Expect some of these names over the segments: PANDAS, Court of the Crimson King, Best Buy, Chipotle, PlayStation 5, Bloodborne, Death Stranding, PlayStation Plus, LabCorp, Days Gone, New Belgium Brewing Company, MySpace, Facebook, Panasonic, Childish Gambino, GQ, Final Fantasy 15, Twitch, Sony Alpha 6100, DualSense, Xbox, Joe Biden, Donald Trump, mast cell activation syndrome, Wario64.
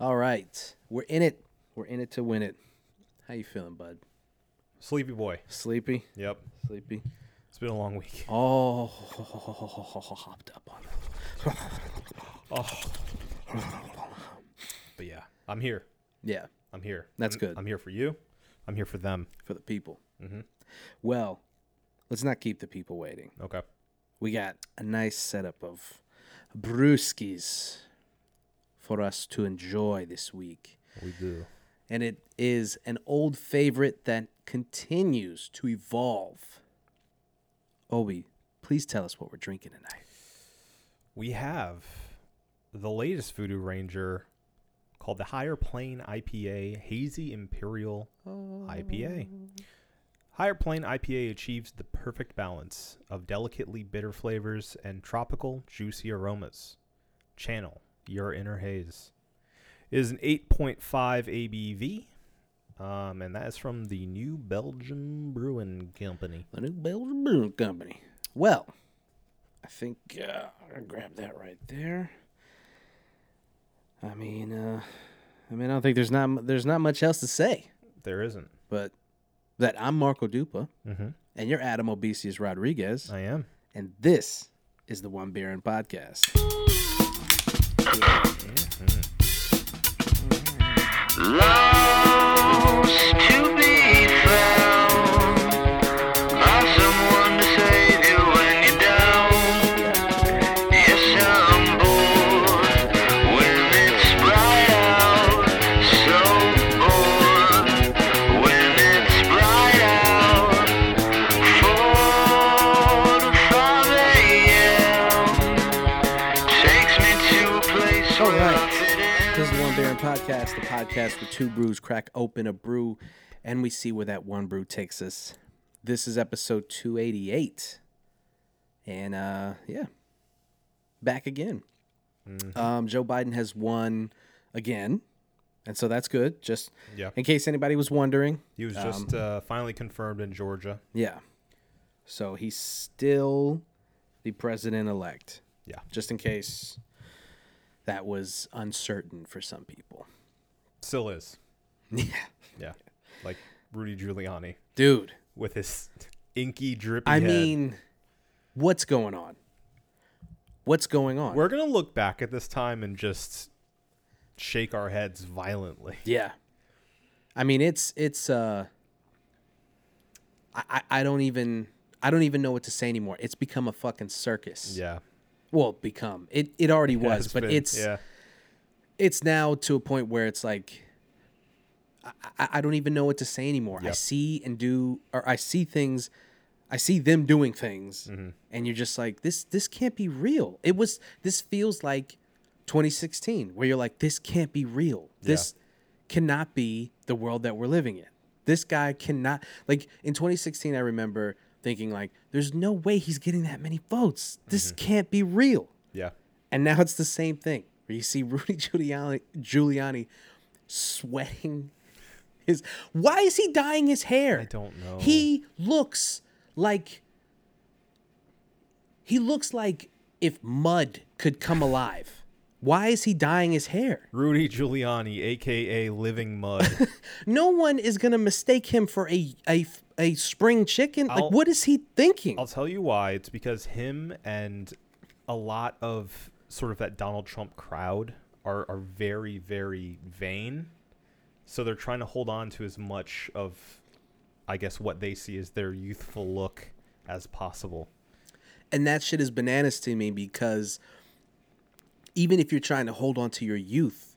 All right. We're in it. We're in it to win it. How you feeling, bud? Sleepy boy. Sleepy? Yep. Sleepy. It's been a long week. Oh, hopped up on oh. But yeah, I'm here. Yeah. I'm here. That's good. I'm here for you. I'm here for them. For the people. Mm-hmm. Well, let's not keep the people waiting. Okay. We got a nice setup of brewskis for us to enjoy this week. We do. And it is an old favorite that continues to evolve. Obi, please tell us what we're drinking tonight. We have the latest Voodoo Ranger called the Higher Plane IPA, Hazy Imperial IPA. Higher Plane IPA achieves the perfect balance of delicately bitter flavors and tropical, juicy aromas. Channel your inner haze. It is an 8.5 ABV. And that is from the New Belgium Brewing Company. The New Belgium Brewing Company. Well, I think I'm going to grab that right there. I mean, I don't think there's not much else to say. There isn't. But that I'm Marco Dupa, mm-hmm. and you're Adam Obesius Rodriguez. I am. And this is the One Beer In Podcast. Mm-hmm. Lost to be found by someone to save you when you're down. Yes, I'm bored when it's bright out. So bored when it's bright out. 4 to 5 a.m. takes me to a place where I fit in. This is the One Beer In Podcast, the podcast with two brews crack open a brew, and we see where that one brew takes us. This is episode 288, and yeah, back again. Mm-hmm. Joe Biden has won again, and so that's good. Just in case anybody was wondering, he was just finally confirmed in Georgia. Yeah, so he's still the president-elect. Yeah, just in case that was uncertain for some people. Still is. Yeah. Yeah. Like Rudy Giuliani. Dude. With his inky, drippy head. I mean, what's going on? What's going on? We're going to look back at this time and just shake our heads violently. Yeah. I mean, it's I don't even know what to say anymore. It's become a fucking circus. Yeah. Well, become. It already was, but it's now to a point where it's like, I don't even know what to say anymore. Yep. I see them doing things, mm-hmm. and you're just like, this can't be real. This feels like 2016, where you're like, this can't be real. This cannot be the world that we're living in. This guy cannot, like, in 2016, I remember thinking, like, there's no way he's getting that many votes. This mm-hmm. can't be real. Yeah. And now it's the same thing. Where you see Rudy Giuliani sweating his... Why is he dyeing his hair? I don't know. He looks like if mud could come alive. Why is he dyeing his hair? Rudy Giuliani, a.k.a. Living Mud. No one is going to mistake him for a spring chicken. Like, what is he thinking? I'll tell you why. It's because him and a lot of... sort of that Donald Trump crowd are very, very vain. So they're trying to hold on to as much of, I guess, what they see as their youthful look as possible. And that shit is bananas to me because even if you're trying to hold on to your youth,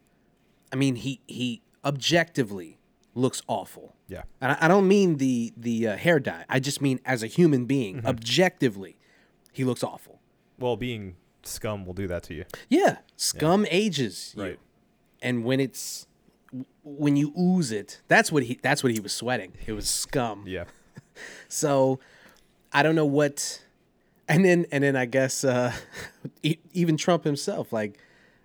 I mean, he objectively looks awful. Yeah. And I don't mean the hair dye. I just mean as a human being, mm-hmm. objectively, he looks awful. Well, being... scum will do that to you. Yeah, scum ages you. Right. And when you ooze it, that's what he was sweating. It was scum. Yeah. So I don't know what, and then I guess even Trump himself, like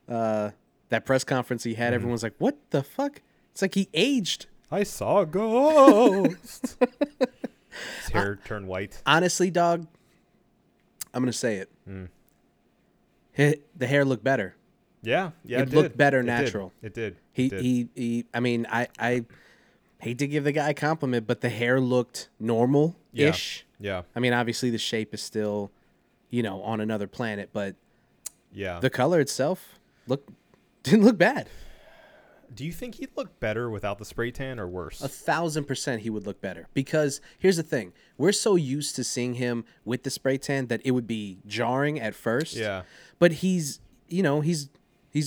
that press conference he had, mm-hmm. everyone's like, "What the fuck?" It's like he aged. I saw a ghost. His hair turned white. Honestly, dog, I'm gonna say it. The hair looked better. Yeah, it looked better natural. It did. He I mean, I hate to give the guy a compliment, but the hair looked normal-ish. Yeah. I mean, obviously the shape is still, you know, on another planet, but yeah, the color itself didn't look bad. Do you think he'd look better without the spray tan or worse? 1,000% he would look better, because here's the thing. We're so used to seeing him with the spray tan that it would be jarring at first. Yeah. But he's a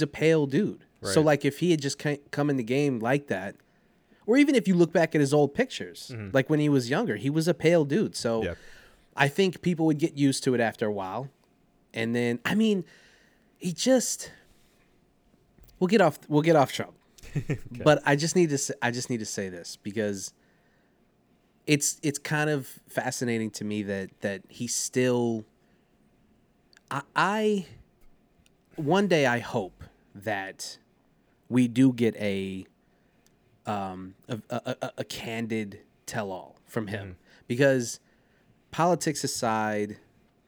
pale dude. Right. So like if he had just come in the game like that, or even if you look back at his old pictures, mm-hmm. like when he was younger, he was a pale dude. So yeah. I think people would get used to it after a while. And then, I mean, he just... We'll get off Trump. Okay. But I just need to say this, because it's kind of fascinating to me that he still. I one day I hope that we do get a candid tell-all from him, because politics aside,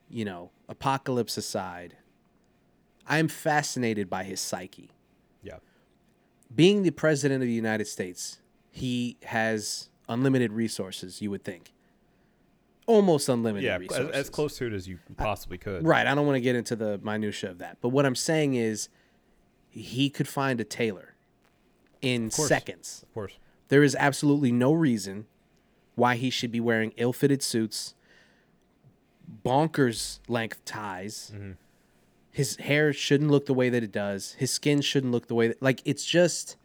you know, apocalypse aside, I am fascinated by his psyche. Being the president of the United States, he has unlimited resources, you would think. Almost unlimited resources. As close to it as you possibly could. Right. I don't want to get into the minutia of that. But what I'm saying is he could find a tailor in seconds. Of course. There is absolutely no reason why he should be wearing ill-fitted suits, bonkers length ties, mm-hmm. His hair shouldn't look the way that it does. His skin shouldn't look the way that... Like, it's just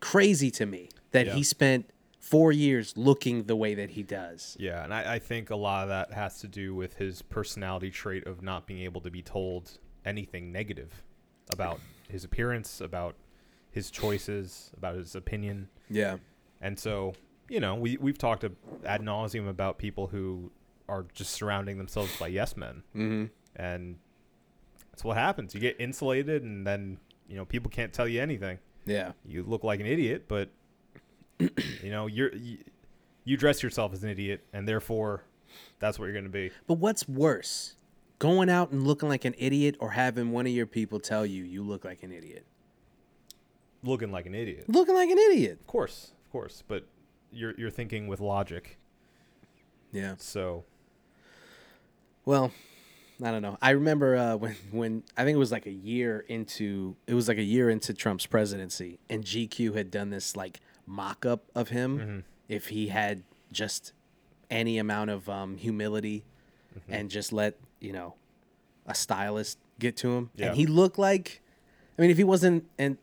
crazy to me that he spent 4 years looking the way that he does. Yeah, and I think a lot of that has to do with his personality trait of not being able to be told anything negative about his appearance, about his choices, about his opinion. Yeah. And so, you know, we've talked ad nauseum about people who are just surrounding themselves by yes men. Mm-hmm. And... that's what happens. You get insulated, and then, you know, people can't tell you anything. Yeah. You look like an idiot, but, you know, you dress yourself as an idiot, and therefore that's what you're going to be. But what's worse, going out and looking like an idiot, or having one of your people tell you look like an idiot? Looking like an idiot. Looking like an idiot. Of course. But you're thinking with logic. Yeah. So. Well. I don't know. I remember when I think it was like a year into Trump's presidency, and GQ had done this like mock-up of him if he had just any amount of humility and just let, you know, a stylist get to him, and he looked like, I mean, if he wasn't an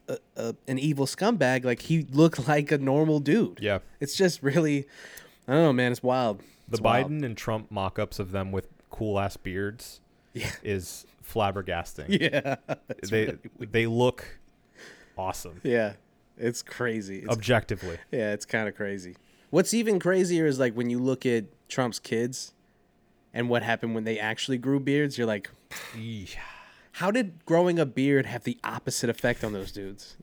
evil scumbag, like he looked like a normal dude. Yeah, it's just really, I don't know, man. It's wild. Biden and Trump mock-ups of them with cool ass beards is flabbergasting. Yeah, they really they look awesome. Yeah, it's crazy. Objectively, yeah, it's kind of crazy. What's even crazier is like when you look at Trump's kids and what happened when they actually grew beards. You're like, how did growing a beard have the opposite effect on those dudes?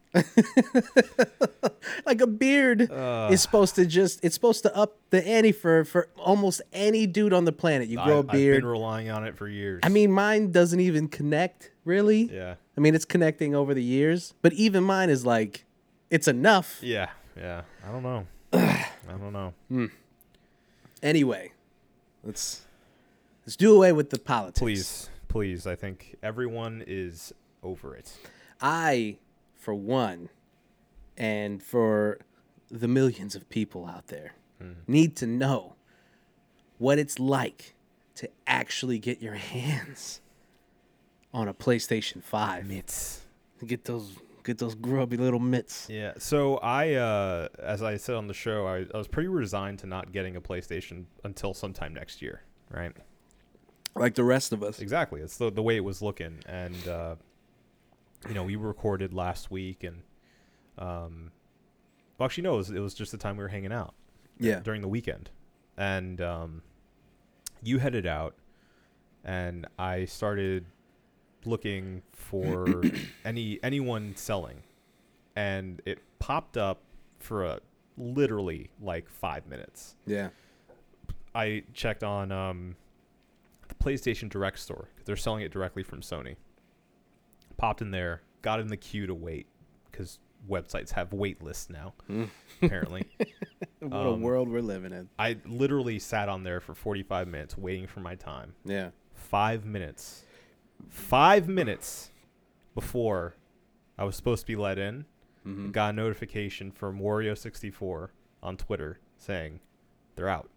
Like a beard is supposed to just—it's supposed to up the ante for almost any dude on the planet. You grow a beard. I've been relying on it for years. I mean, mine doesn't even connect really. Yeah. I mean, it's connecting over the years, but even mine is like, it's enough. Yeah. Yeah. I don't know. Mm. Anyway, let's do away with the politics. Please, I think everyone is over it. I, for one, and for the millions of people out there, need to know what it's like to actually get your hands on a PlayStation 5. Mitts. Get those grubby little mitts. Yeah, so I, as I said on the show, I was pretty resigned to not getting a PlayStation until sometime next year, right? Like the rest of us. Exactly. It's the way it was looking. And, you know, we recorded last week. And, well, actually, no, it was just the time we were hanging out. Yeah. During the weekend. And you headed out. And I started looking for anyone selling. And it popped up for literally like 5 minutes. Yeah. I checked on... PlayStation Direct store. They're selling it directly from Sony. Popped in there, got in the queue to wait because websites have wait lists now, apparently. What a world we're living in. I literally sat on there for 45 minutes waiting for my time. Yeah. 5 minutes. 5 minutes before I was supposed to be let in, got a notification from Wario64 on Twitter saying they're out.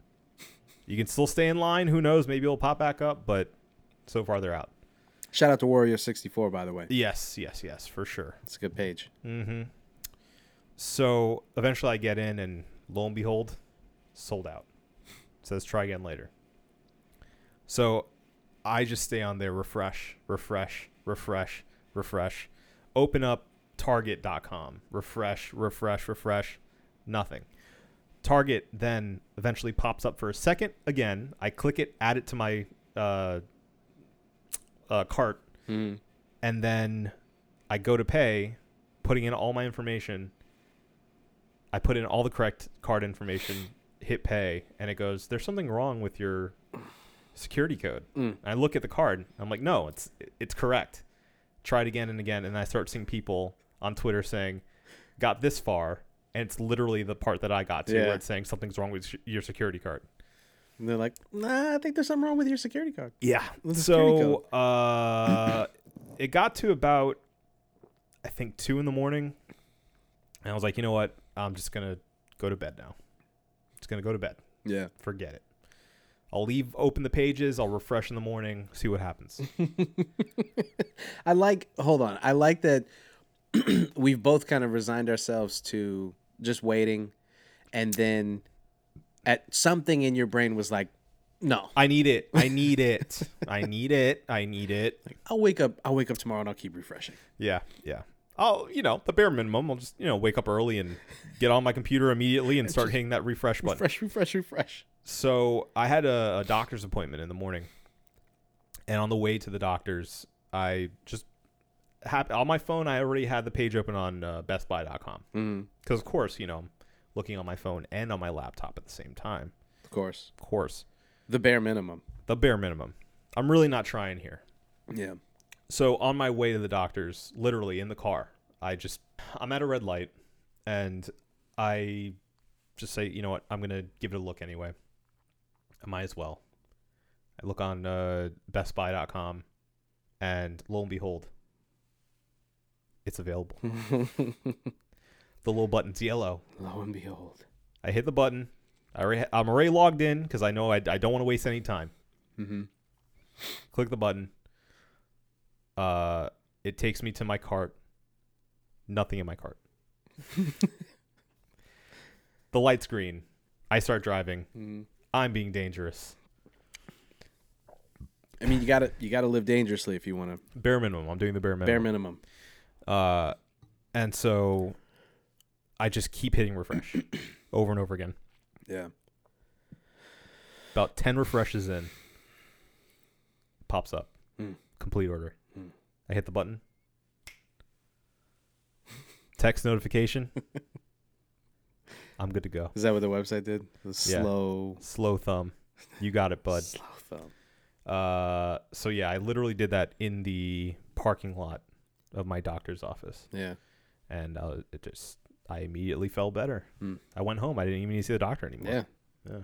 You can still stay in line. Who knows? Maybe it'll pop back up, but so far they're out. Shout out to Wario64, by the way. Yes, yes, yes, for sure. It's a good page. Mm-hmm. So eventually I get in, and lo and behold, sold out. It says try again later. So I just stay on there, refresh. Open up Target.com. Refresh. Nothing. Target then eventually pops up for a second again. I click it, add it to my cart, and then I go to pay, putting in all my information. I put in all the correct card information, hit pay, and it goes, there's something wrong with your security code. I look at the card. I'm like, no, it's correct. Try it again and again, and I start seeing people on Twitter saying, got this far, and it's literally the part that I got to where it's saying something's wrong with your security card. And they're like, nah, I think there's something wrong with your security card. Yeah. So it got to about, I think, 2 in the morning, and I was like, you know what? I'm just going to go to bed now. It's going to go to bed. Yeah. Forget it. I'll leave open the pages. I'll refresh in the morning, see what happens. I like that we've both kind of resigned ourselves to just waiting. And then at something in your brain was like, no. I need it. Like, I'll wake up tomorrow and I'll keep refreshing. Yeah. I'll the bare minimum, I'll just, wake up early and get on my computer immediately and start hitting that refresh button. Refresh. So I had a doctor's appointment in the morning. And on the way to the doctor's, I just had on my phone, I already had the page open on bestbuy.com. Because, of course, I'm looking on my phone and on my laptop at the same time. Of course. The bare minimum. I'm really not trying here. Yeah. So on my way to the doctor's, literally in the car, I'm at a red light, and I just say, you know what, I'm going to give it a look anyway. I might as well. I look on bestbuy.com, and lo and behold, it's available. The little button's yellow. Lo and behold. I hit the button. I'm already logged in because I know I don't want to waste any time. Mm-hmm. Click the button. It takes me to my cart. Nothing in my cart. The light's green. I start driving. I'm being dangerous. I mean, you gotta live dangerously if you want to. Bare minimum. I'm doing the bare minimum. And so I just keep hitting refresh over and over again. Yeah. About 10 refreshes in. Pops up. Complete order. I hit the button. Text notification. I'm good to go. Is that what the website did? Slow thumb. You got it, bud. Slow thumb. So yeah, I literally did that in the parking lot of my doctor's office. Yeah. And I immediately felt better. I went home. I didn't even need to see the doctor anymore. Yeah.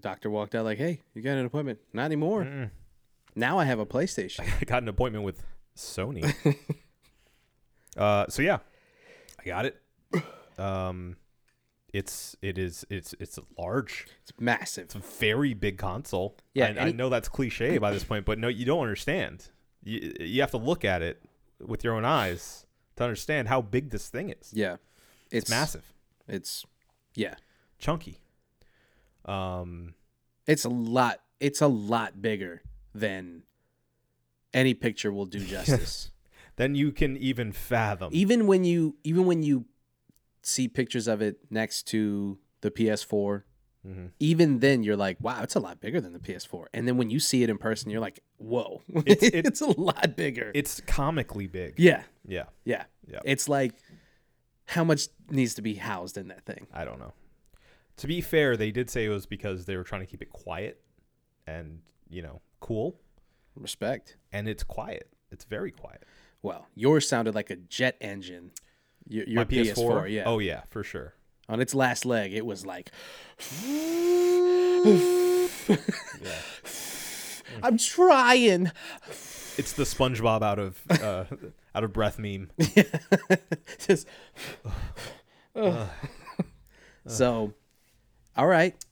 Doctor walked out like, hey, you got an appointment. Not anymore. Now I have a PlayStation. I got an appointment with Sony. So yeah, I got it. It's large. It's massive. It's a very big console. Yeah, I know that's cliche by this point, but no, you don't understand. You have to look at it with your own eyes to understand how big this thing is. Yeah, it's massive. It's chunky. It's a lot. It's a lot bigger then any picture will do justice. Then you can even fathom. Even when you see pictures of it next to the PS4, even then you're like, wow, it's a lot bigger than the PS4. And then when you see it in person, you're like, whoa, it's a lot bigger. It's comically big. Yeah. It's like, how much needs to be housed in that thing? I don't know. To be fair, they did say it was because they were trying to keep it quiet and cool. Respect. And it's quiet. It's very quiet. Well, yours sounded like a jet engine. Your PS4, yeah. Oh, yeah, for sure. On its last leg, it was like... Yeah. I'm trying. It's the SpongeBob out of breath meme. Yeah. Just... So, all right.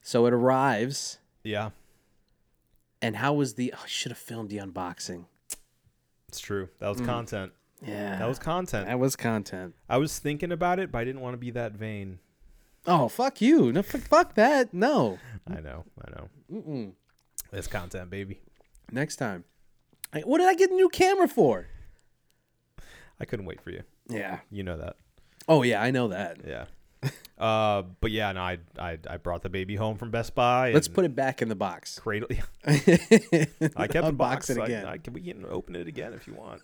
So it arrives. Yeah. And how was the... Oh, I should have filmed the unboxing. It's true. That was content. Yeah. That was content. I was thinking about it, but I didn't want to be that vain. Oh, fuck you. No, fuck that. No. I know. Mm-mm. It's content, baby. Next time. What did I get a new camera for? I couldn't wait for you. Yeah. You know that. Oh, yeah. I know that. Yeah. But yeah, no, I brought the baby home from Best Buy. Let's put it back in the box. Cradle. I kept unbox it again. We can open it again if you want.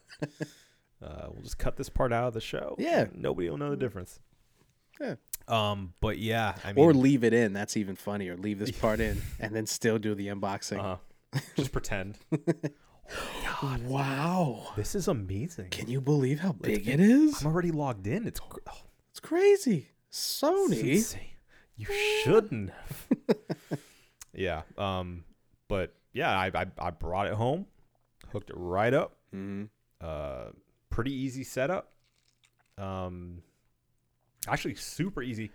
We'll just cut this part out of the show. Yeah, nobody will know the difference. Yeah. But yeah, I mean, or leave it in. That's even funnier. Leave this part in and then still do the unboxing. Just pretend. Oh my God. Wow. This is amazing. Can you believe how big it is? I'm already logged in. It's crazy. Sony. You shouldn't have. Yeah. But yeah, I brought it home, hooked it right up. Mm-hmm. Pretty easy setup. Actually super easy.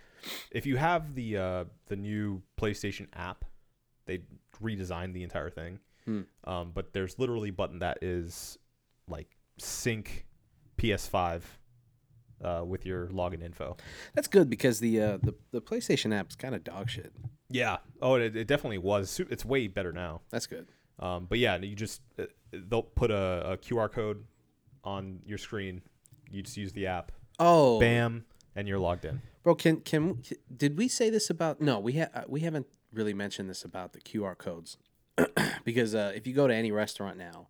If you have the new PlayStation app, they redesigned the entire thing. But there's literally a button that is like sync PS5 with your login info. That's good because the PlayStation app is kind of dog shit. Yeah. Oh, it definitely was. It's way better now. That's good. But yeah, you just they'll put a QR code on your screen. You just use the app. Oh, bam, and you're logged in. Bro, did we say this about? No, we haven't really mentioned this about the QR codes because if you go to any restaurant now,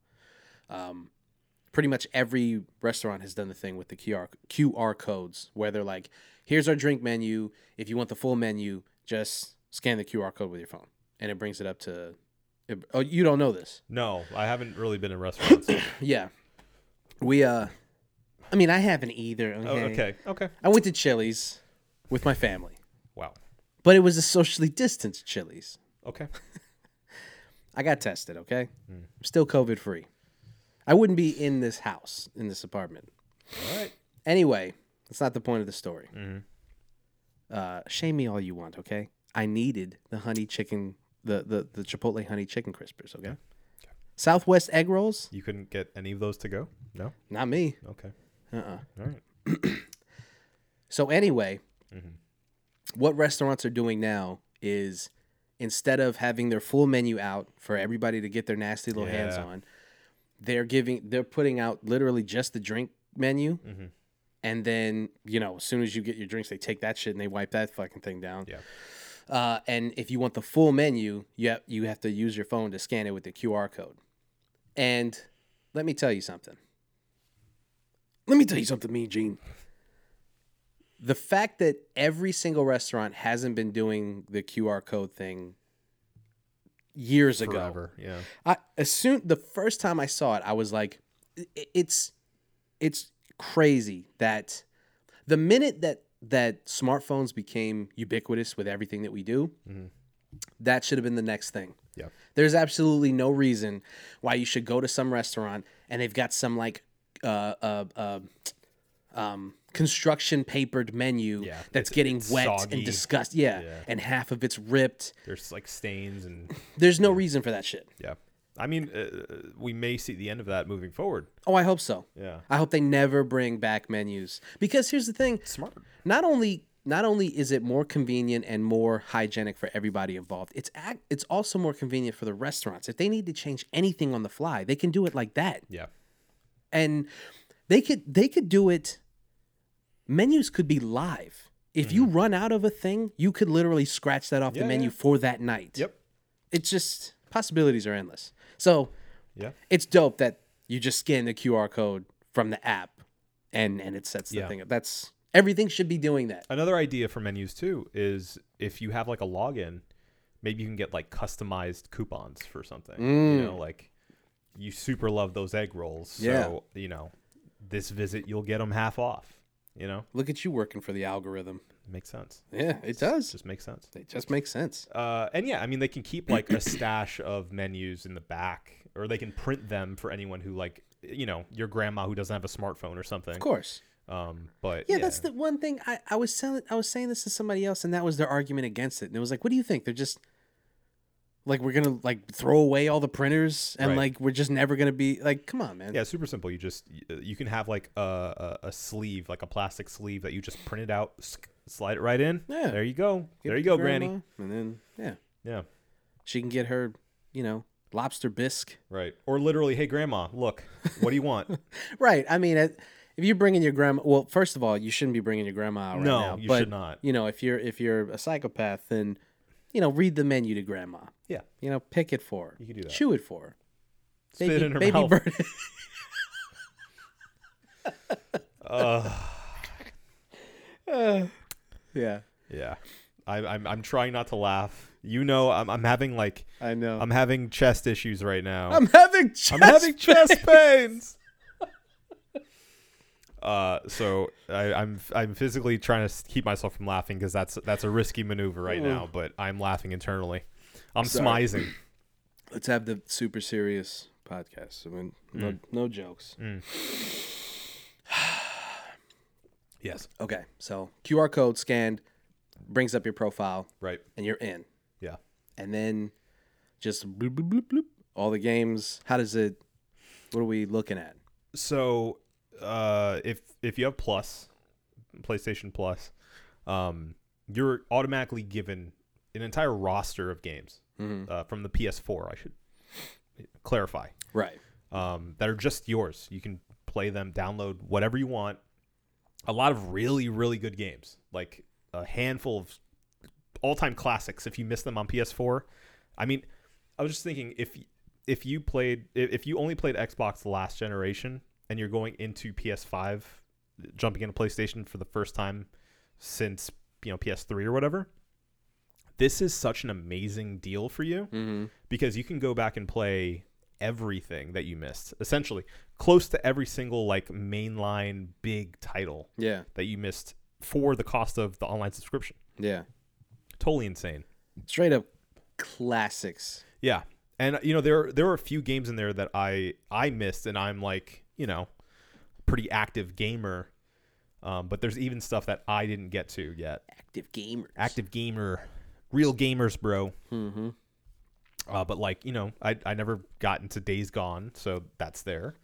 pretty much every restaurant has done the thing with the QR codes where they're like, "Here's our drink menu. If you want the full menu, just scan the QR code with your phone, and it brings it up to." Oh, you don't know this? No, I haven't really been in restaurants. Yeah. I mean, I haven't either. Okay? Oh, okay. I went to Chili's with my family. Wow. But it was a socially distanced Chili's. Okay. I got tested, okay? I'm still COVID free. I wouldn't be in this house, in this apartment. All right. Anyway, that's not the point of the story. Mm-hmm. Shame me all you want, okay? I needed the honey chicken... The Chipotle honey chicken crispers, okay? Yeah. Southwest egg rolls. You couldn't get any of those to go? No? Not me. Okay. All right. So anyway, what restaurants are doing now is instead of having their full menu out for everybody to get their nasty little hands on, they're putting out literally just the drink menu. Mm-hmm. And then, you know, as soon as you get your drinks, they take that shit and they wipe that fucking thing down. Yeah. And if you want the full menu, you have to use your phone to scan it with the QR code. And let me tell you something. Mean Gene. The fact that every single restaurant hasn't been doing the QR code thing years forever, ago. Yeah. I assume the first time I saw it, I was like, it's crazy that the minute that smartphones became ubiquitous with everything that we do, that should have been the next thing. Yeah. There's absolutely no reason why you should go to some restaurant and they've got some like construction papered menu that's getting wet soggy. And disgusting. Yeah. And half of it's ripped. There's like stains and... There's no reason for that shit. Yeah. I mean, we may see the end of that moving forward. Oh, I hope so. Yeah. I hope they never bring back menus. Because here's the thing. Smart. Not only is it more convenient and more hygienic for everybody involved, it's also more convenient for the restaurants. If they need to change anything on the fly, they can do it like that. Yeah. And they could do it. Menus could be live. If you run out of a thing, you could literally scratch that off the menu for that night. Yep. It's just... possibilities are endless. So it's dope that you just scan the QR code from the app and it sets the thing up. That's everything should be doing that. Another idea for menus too is if you have like a login, maybe you can get like customized coupons for something. You know, like you super love those egg rolls. So, you know, this visit, you'll get them half off, you know? Look at you working for the algorithm. It makes sense. Yeah, it does. It just makes sense. It just makes sense. And yeah, I mean, they can keep like a stash of menus in the back, or they can print them for anyone who, like, you know, your grandma who doesn't have a smartphone or something. Of course. But yeah, that's the one thing I was saying this to somebody else, and that was their argument against it. And it was like, what do you think? They're just like, we're going to like throw away all the printers and right. like, we're just never going to be like, come on, man. Yeah. Super simple. You just, you can have like a sleeve, like a plastic sleeve that you just print it out, slide it right in. Yeah. There you go. Give there you go, Granny. And then, yeah. Yeah. She can get her, you know, lobster bisque. Right. Or literally, hey, Grandma, look, what do you want? Right. I mean, if you're bringing your grandma, well, first of all, you shouldn't be bringing your grandma out right now. No, you should not. You know, if you're a psychopath, then, you know, read the menu to Grandma. Yeah. You know, pick it for her. You can do that. Chew it for her. Spit in her mouth. Baby bird. Yeah. Yeah. I'm trying not to laugh. You know, I'm having chest issues right now. I'm having chest pains. So I'm physically trying to keep myself from laughing because that's a risky maneuver right now. But I'm laughing internally. I'm smizing. Let's have the super serious podcast. I mean, no jokes. Mm. Yes. Okay. So QR code scanned brings up your profile, right? And you're in. Yeah. And then just bloop, bloop, bloop, bloop, all the games. How does it? What are we looking at? So. If you have Plus, PlayStation Plus, you're automatically given an entire roster of games from the PS4. I should clarify, right? That are just yours. You can play them, download whatever you want. A lot of really, really good games, like a handful of all-time classics. If you miss them on PS4, I mean, I was just thinking if you only played Xbox last generation. And you're going into PS5, jumping into PlayStation for the first time since, you know, PS3 or whatever. This is such an amazing deal for you because you can go back and play everything that you missed, essentially close to every single like mainline big title that you missed for the cost of the online subscription. Yeah. Totally insane. Straight up classics. Yeah. And, you know, there are a few games in there that I missed and I'm like, you know, pretty active gamer. But there's even stuff that I didn't get to yet. Active gamer. Real gamers, bro. Mm-hmm. But like, you know, I never got into Days Gone. So that's there.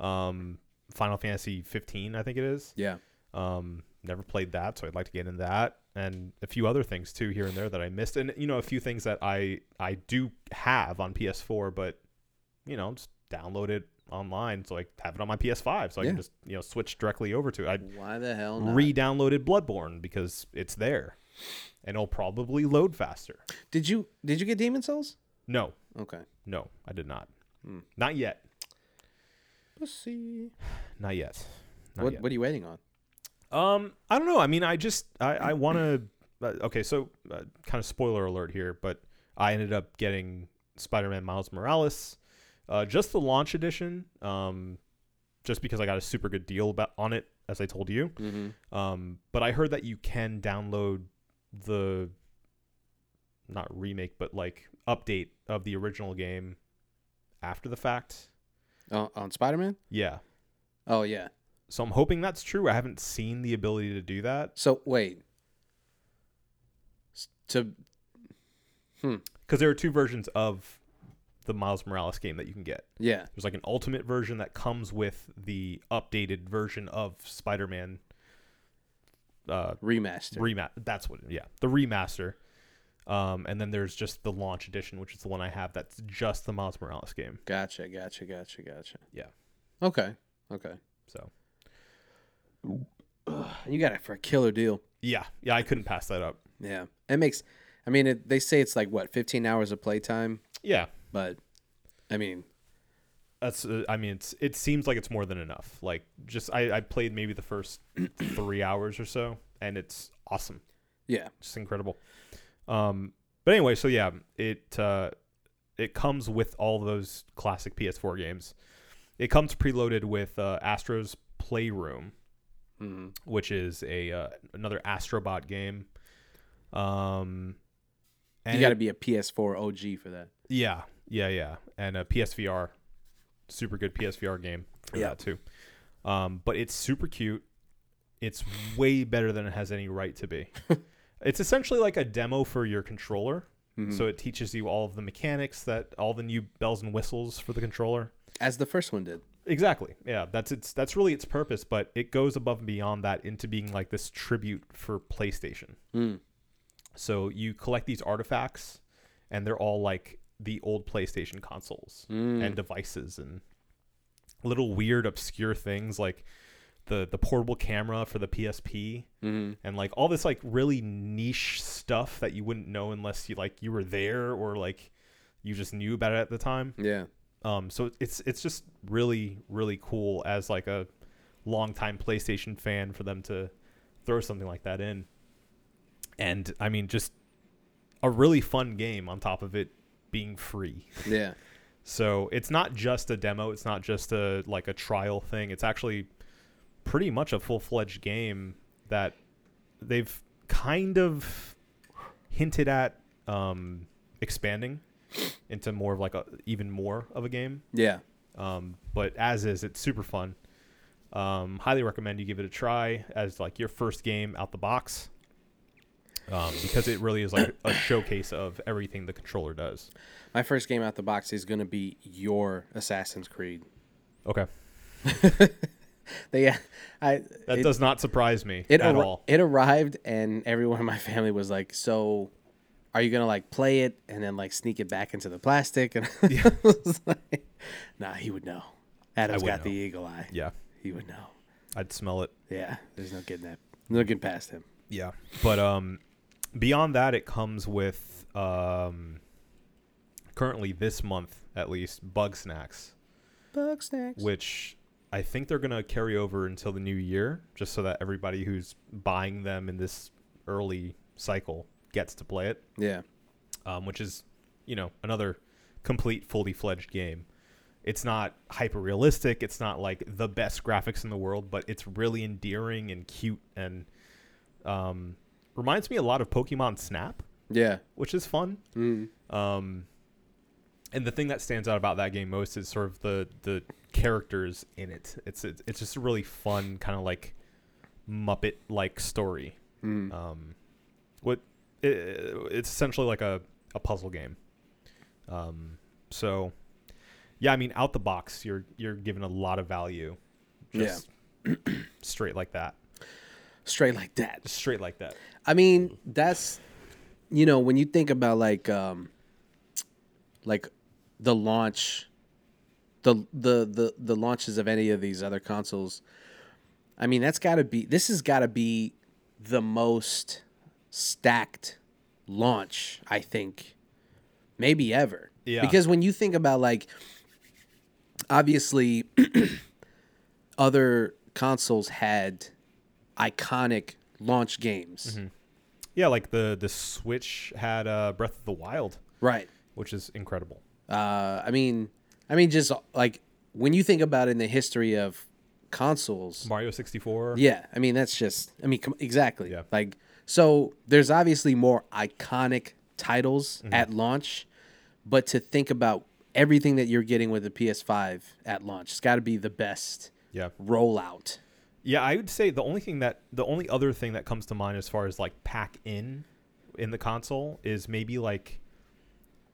Final Fantasy 15, I think it is. Yeah. Never played that. So I'd like to get into that. And a few other things too here and there that I missed. And, you know, a few things that I do have on PS4, but, you know, just download it online, so I have it on my PS5, so I can just, you know, switch directly over to it. Why the hell not? Redownloaded Bloodborne because it's there, and it'll probably load faster. Did you get Demon Souls? No. Okay. No, I did not. Not yet. Let's see. Not yet. What are you waiting on? I don't know. I mean, I want to. Okay, so kind of spoiler alert here, but I ended up getting Spider-Man Miles Morales. Just the launch edition, just because I got a super good deal on it, as I told you. Mm-hmm. But I heard that you can download the, not remake, but like update of the original game after the fact. On Spider-Man? Yeah. Oh, yeah. So I'm hoping that's true. I haven't seen the ability to do that. So, wait. Because there are two versions of the Miles Morales game that you can get. Yeah. There's like an ultimate version that comes with the updated version of Spider-Man remaster. That's what the remaster. And then there's just the launch edition, which is the one I have that's just the Miles Morales game. Gotcha. Yeah. Okay. So you got it for a killer deal. Yeah, I couldn't pass that up. Yeah. They say it's like what, 15 hours of playtime? Yeah. But, I mean, that's it seems like it's more than enough. Like, just I played maybe the first 3 hours or so, and it's awesome. Yeah, just incredible. But anyway, so yeah, it comes with all those classic PS4 games. It comes preloaded with Astro's Playroom, which is a another Astrobot game. And you got to be a PS4 OG for that. Yeah. And a PSVR, super good PSVR game for that too. But it's super cute. It's way better than it has any right to be. It's essentially like a demo for your controller. So it teaches you all of the mechanics, that all the new bells and whistles for the controller. As the first one did. Exactly. Yeah, that's really its purpose, but it goes above and beyond that into being like this tribute for PlayStation. So you collect these artifacts, and they're all like the old PlayStation consoles and devices and little weird obscure things like the portable camera for the PSP and like all this like really niche stuff that you wouldn't know unless you like you were there or like you just knew about it at the time. So it's just really cool as like a longtime PlayStation fan for them to throw something like that in. And I mean, just a really fun game on top of it being free. Yeah. So it's not just a demo. It's not just a like a trial thing. It's actually pretty much a full-fledged game that they've kind of hinted at expanding into more of like a even more of a game. Yeah. But as is, it's super fun. Highly recommend you give it a try as like your first game out the box. Because it really is like a showcase of everything the controller does. My first game out the box is going to be your Assassin's Creed. Okay. That does not surprise me at all. It arrived, and everyone in my family was like, so are you going to like play it and then like sneak it back into the plastic? And I was like, nah, he would know. Adam's got the eagle eye. Yeah. He would know. I'd smell it. Yeah. There's no getting that. No getting past him. Yeah. But beyond that, it comes with currently this month, at least, Bugsnax. Which I think they're going to carry over until the new year, just so that everybody who's buying them in this early cycle gets to play it. Yeah. Which is, you know, another complete, fully fledged game. It's not hyper realistic. It's not like the best graphics in the world, but it's really endearing and cute and reminds me a lot of Pokemon Snap. Yeah. Which is fun. And the thing that stands out about that game most is sort of the characters in it. It's just a really fun kind of like Muppet like story. It's essentially like a puzzle game. So yeah, I mean, out the box, you're given a lot of value. Just straight like that. Straight like that. I mean, that's, you know, when you think about like the launch, the launches of any of these other consoles, I mean, this has got to be the most stacked launch, I think, maybe ever. Yeah. Because when you think about like, obviously other consoles had iconic launch games. Yeah. Like the Switch had Breath of the Wild. Right. Which is incredible. I mean, just like when you think about it in the history of consoles, Mario 64. Yeah, I mean exactly. Yeah. Like so, there's obviously more iconic titles at launch, but to think about everything that you're getting with the PS5 at launch, it's got to be the best rollout. Yeah, I would say the only other thing that comes to mind as far as like pack in the console is maybe like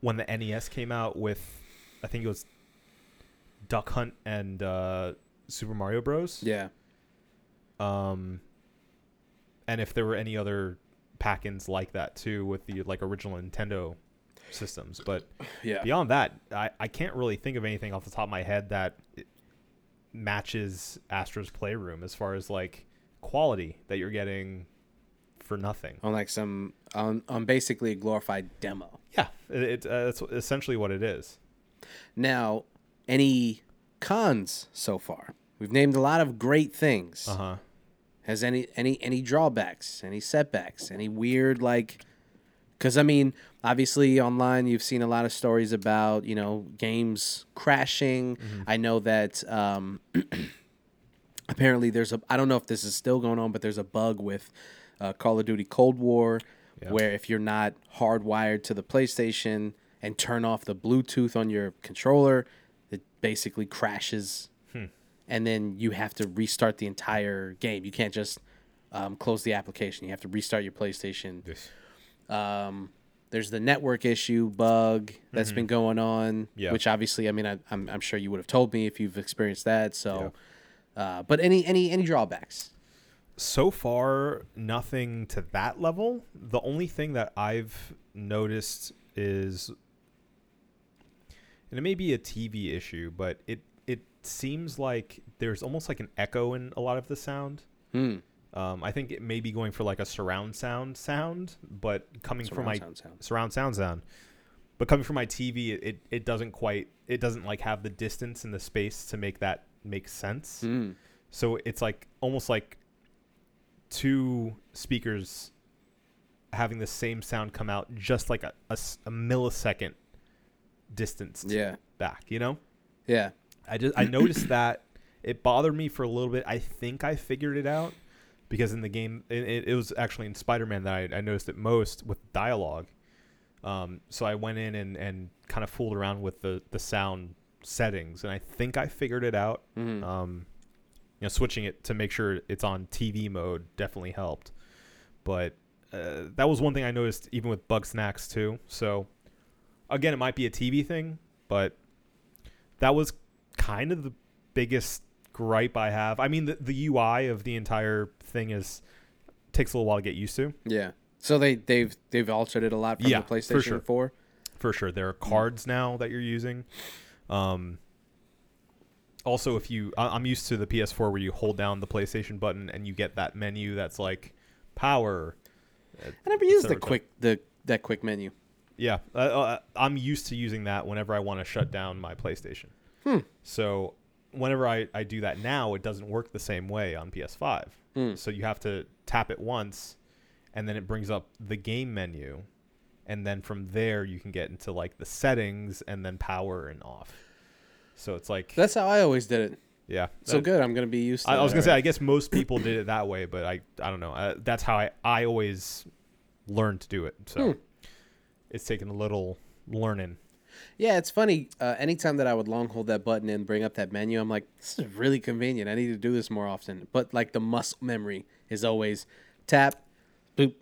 when the NES came out with, I think it was Duck Hunt and Super Mario Bros. Yeah. And if there were any other pack-ins like that too with the like original Nintendo systems, but beyond that, I can't really think of anything off the top of my head that matches Astro's Playroom as far as like quality that you're getting for nothing on like some on basically a glorified demo. Yeah, that's essentially what it is. Now, any cons so far? We've named a lot of great things. Has any drawbacks? Any setbacks? Any weird like? Because I mean, obviously online you've seen a lot of stories about, you know, games crashing. I know that apparently there's a, I don't know if this is still going on, but there's a bug with Call of Duty Cold War, yeah, where if you're not hardwired to the PlayStation and turn off the Bluetooth on your controller, it basically crashes. And then you have to restart the entire game. You can't just close the application. You have to restart your PlayStation. Yes. There's the network issue bug that's been going on, which obviously, I mean, I'm sure you would have told me if you've experienced that. So, but any drawbacks? So far, nothing to that level. The only thing that I've noticed is, and it may be a TV issue, but it seems like there's almost like an echo in a lot of the sound. I think it may be going for like a surround sound, but coming from my but coming from my TV, it doesn't quite, it doesn't like have the distance and the space to make that make sense. So it's like almost like two speakers having the same sound come out just like a millisecond distance back, you know? Yeah. I noticed that. It bothered me for a little bit. I think I figured it out because in the game, it was actually in Spider-Man that I noticed it most with dialogue. So I went in and kind of fooled around with the sound settings, and I think I figured it out. You know, switching it to make sure it's on TV mode definitely helped. But that was one thing I noticed even with Bugsnax too. So again, it might be a TV thing, but that was kind of the biggest gripe I have. I mean, the UI of the entire thing takes a little while to get used to. Yeah. So they've altered it a lot from the PlayStation 4. For sure. There are cards now that you're using. Also, if I'm used to the PS4 where you hold down the PlayStation button and you get that menu that's like power. I never used that quick menu. Yeah. I'm used to using that whenever I want to shut down my PlayStation. So whenever I do that now, it doesn't work the same way on PS5. So you have to tap it once, and then it brings up the game menu. And then from there, you can get into, like, the settings and then power and off. So it's like... That's how I always did it. Yeah. So good. I'm going to be used to it. I was going to say, I guess most people did it that way, but I don't know. That's how I always learned to do it. So it's taken a little learning. Yeah, it's funny. Anytime that I would long hold that button and bring up that menu, I'm like, this is really convenient. I need to do this more often. But like the muscle memory is always tap, boop,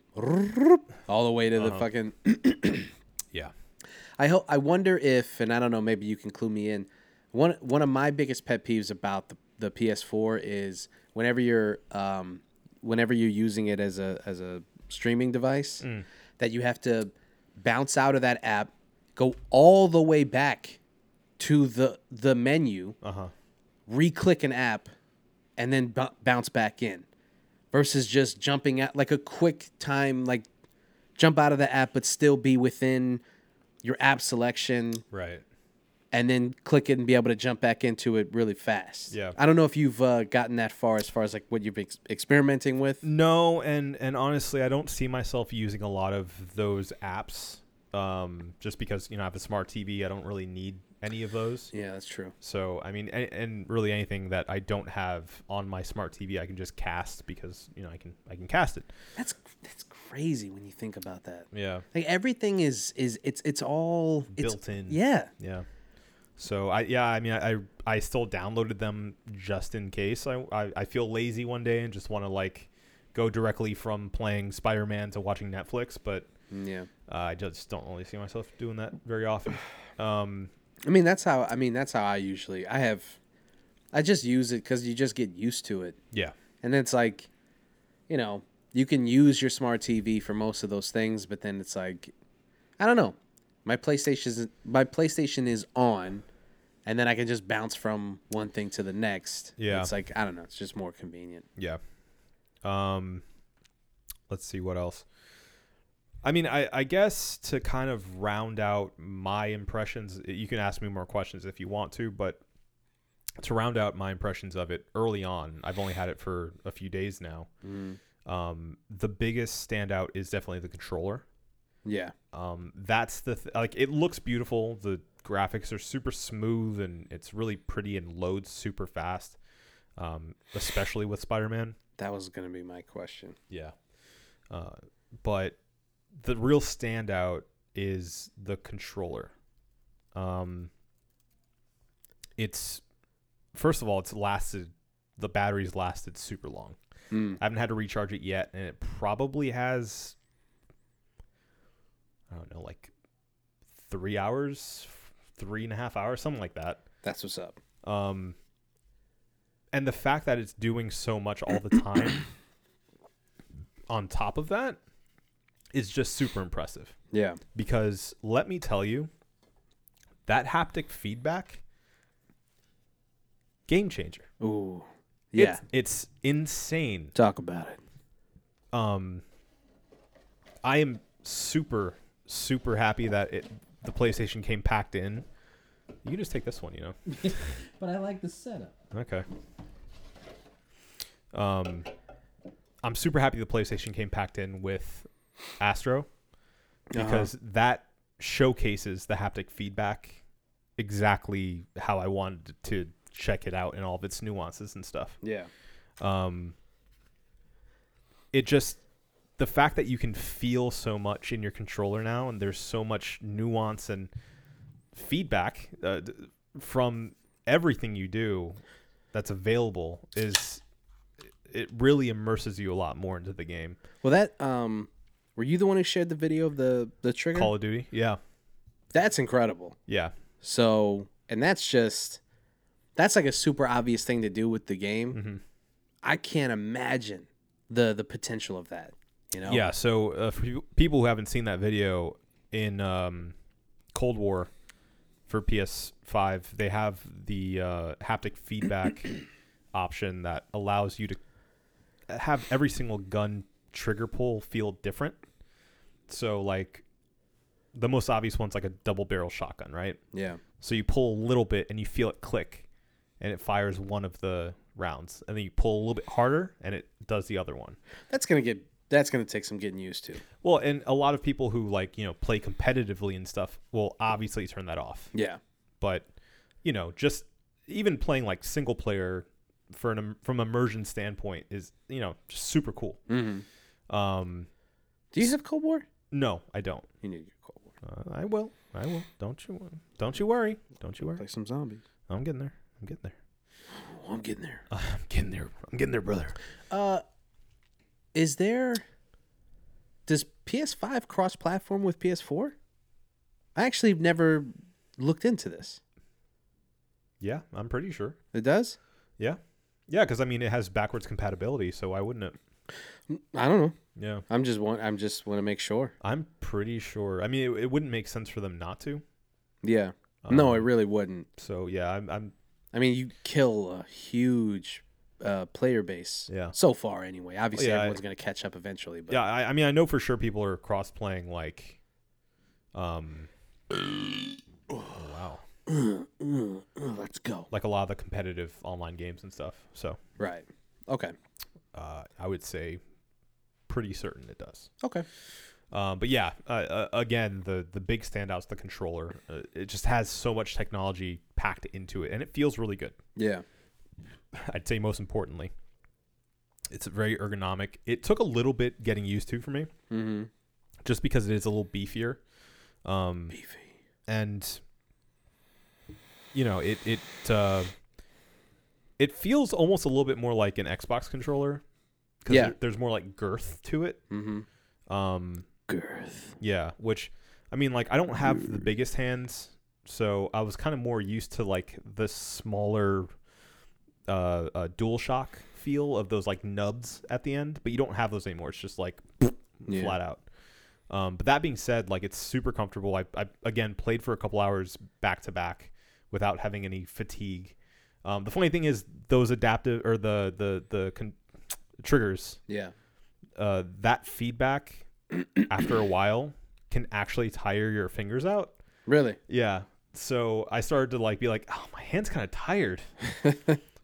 all the way to the fucking. Yeah. I wonder if, and I don't know, maybe you can clue me in. One of my biggest pet peeves about the PS4 is whenever you're using it as a streaming device, that you have to bounce out of that app, go all the way back to the menu, re-click an app, and then bounce back in, versus just jumping out like a quick time, like jump out of the app but still be within your app selection, right? And then click it and be able to jump back into it really fast. Yeah, I don't know if you've gotten that far as like what you've been experimenting with. No, and honestly, I don't see myself using a lot of those apps. Just because, you know, I have a smart TV, I don't really need any of those. Yeah, that's true. So, I mean, and really anything that I don't have on my smart TV, I can just cast because, you know, I can cast it. That's crazy when you think about that. Yeah. Like everything is it's all built in. Yeah. Yeah. So I still downloaded them just in case. I feel lazy one day and just want to like go directly from playing Spider-Man to watching Netflix, but yeah, I just don't really see myself doing that very often. That's how I usually. I just use it because you just get used to it. Yeah, and it's like, you know, you can use your smart TV for most of those things, but then it's like, I don't know, my PlayStation is on, and then I can just bounce from one thing to the next. Yeah, it's like I don't know, it's just more convenient. Yeah. Let's see what else. I mean, I guess to kind of round out my impressions, you can ask me more questions if you want to, but to round out my impressions of it early on, I've only had it for a few days now. The biggest standout is definitely the controller. Yeah. That's like, it looks beautiful. The graphics are super smooth and it's really pretty and loads super fast. especially with Spider-Man. That was going to be my question. Yeah. But the real standout is the controller. It's, first of all, it's lasted, the battery's lasted super long. I haven't had to recharge it yet, and it probably has, I don't know, like 3 hours, 3.5 hours, something like that. That's what's up. And the fact that it's doing so much all the time on top of that is just super impressive. Yeah. Because let me tell you, that haptic feedback, game changer. Ooh. Yeah. It's insane. Talk about it. I am super, super happy that the PlayStation came packed in. You can just take this one, you know. But I like the setup. Okay. I'm super happy the PlayStation came packed in with Astro, because that showcases the haptic feedback exactly how I wanted to check it out and all of its nuances and stuff. Yeah. It just, the fact that you can feel so much in your controller now, and there's so much nuance and feedback from everything you do that's available, is it really immerses you a lot more into the game. Well, that were you the one who shared the video of the trigger? Call of Duty? Yeah. That's incredible. Yeah. So, and that's just, that's like a super obvious thing to do with the game. Mm-hmm. I can't imagine the potential of that, you know? Yeah, so for people who haven't seen that video, in Cold War for PS5, they have the haptic feedback option that allows you to have every single gun trigger pull feel different. So, like, the most obvious one's like a double-barrel shotgun, right? Yeah. So you pull a little bit, and you feel it click, and it fires one of the rounds, and then you pull a little bit harder, and it does the other one. That's gonna take some getting used to. Well, and a lot of people who, like, you know, play competitively and stuff will obviously turn that off. Yeah. But, you know, just even playing like single player from immersion standpoint is, you know, just super cool. Mm-hmm. Do you have Cold War? No, I don't. You need to get Cold War. I will. Don't you worry. Don't you worry. Play some zombies. I'm getting there, brother. Does PS5 cross-platform with PS4? I actually have never looked into this. Yeah, I'm pretty sure. It does? Yeah. Yeah, because, I mean, it has backwards compatibility, so why wouldn't it? I don't know. Yeah. I'm just want to make sure. I'm pretty sure. I mean, it wouldn't make sense for them not to. Yeah. No, it really wouldn't. So, yeah, I mean, you kill a huge player base. Yeah. So far, anyway. Obviously, everyone's going to catch up eventually. But yeah, I mean, I know for sure people are cross-playing, like... Oh, wow. Let's go. Like a lot of the competitive online games and stuff, so... Right. Okay. I would say pretty certain it does. Okay. But yeah, again, the big standout's the controller. It just has so much technology packed into it, and it feels really good. Yeah. I'd say most importantly, it's very ergonomic. It took a little bit getting used to for me, mm-hmm. just because it is a little beefier. Beefy. And, you know, it feels almost a little bit more like an Xbox controller, because there's more like girth to it. Mm-hmm. Girth. Yeah, which, I mean, like, I don't have the biggest hands, so I was kind of more used to, like, the smaller DualShock feel of those, like, nubs at the end, but you don't have those anymore. It's just, like, flat out. But that being said, like, it's super comfortable. I again, played for a couple hours back-to-back without having any fatigue. The funny thing is, those adaptive, or the triggers, yeah, that feedback... after a while can actually tire your fingers out. Really? Yeah. So I started to, like, be like, oh, my hand's kind of tired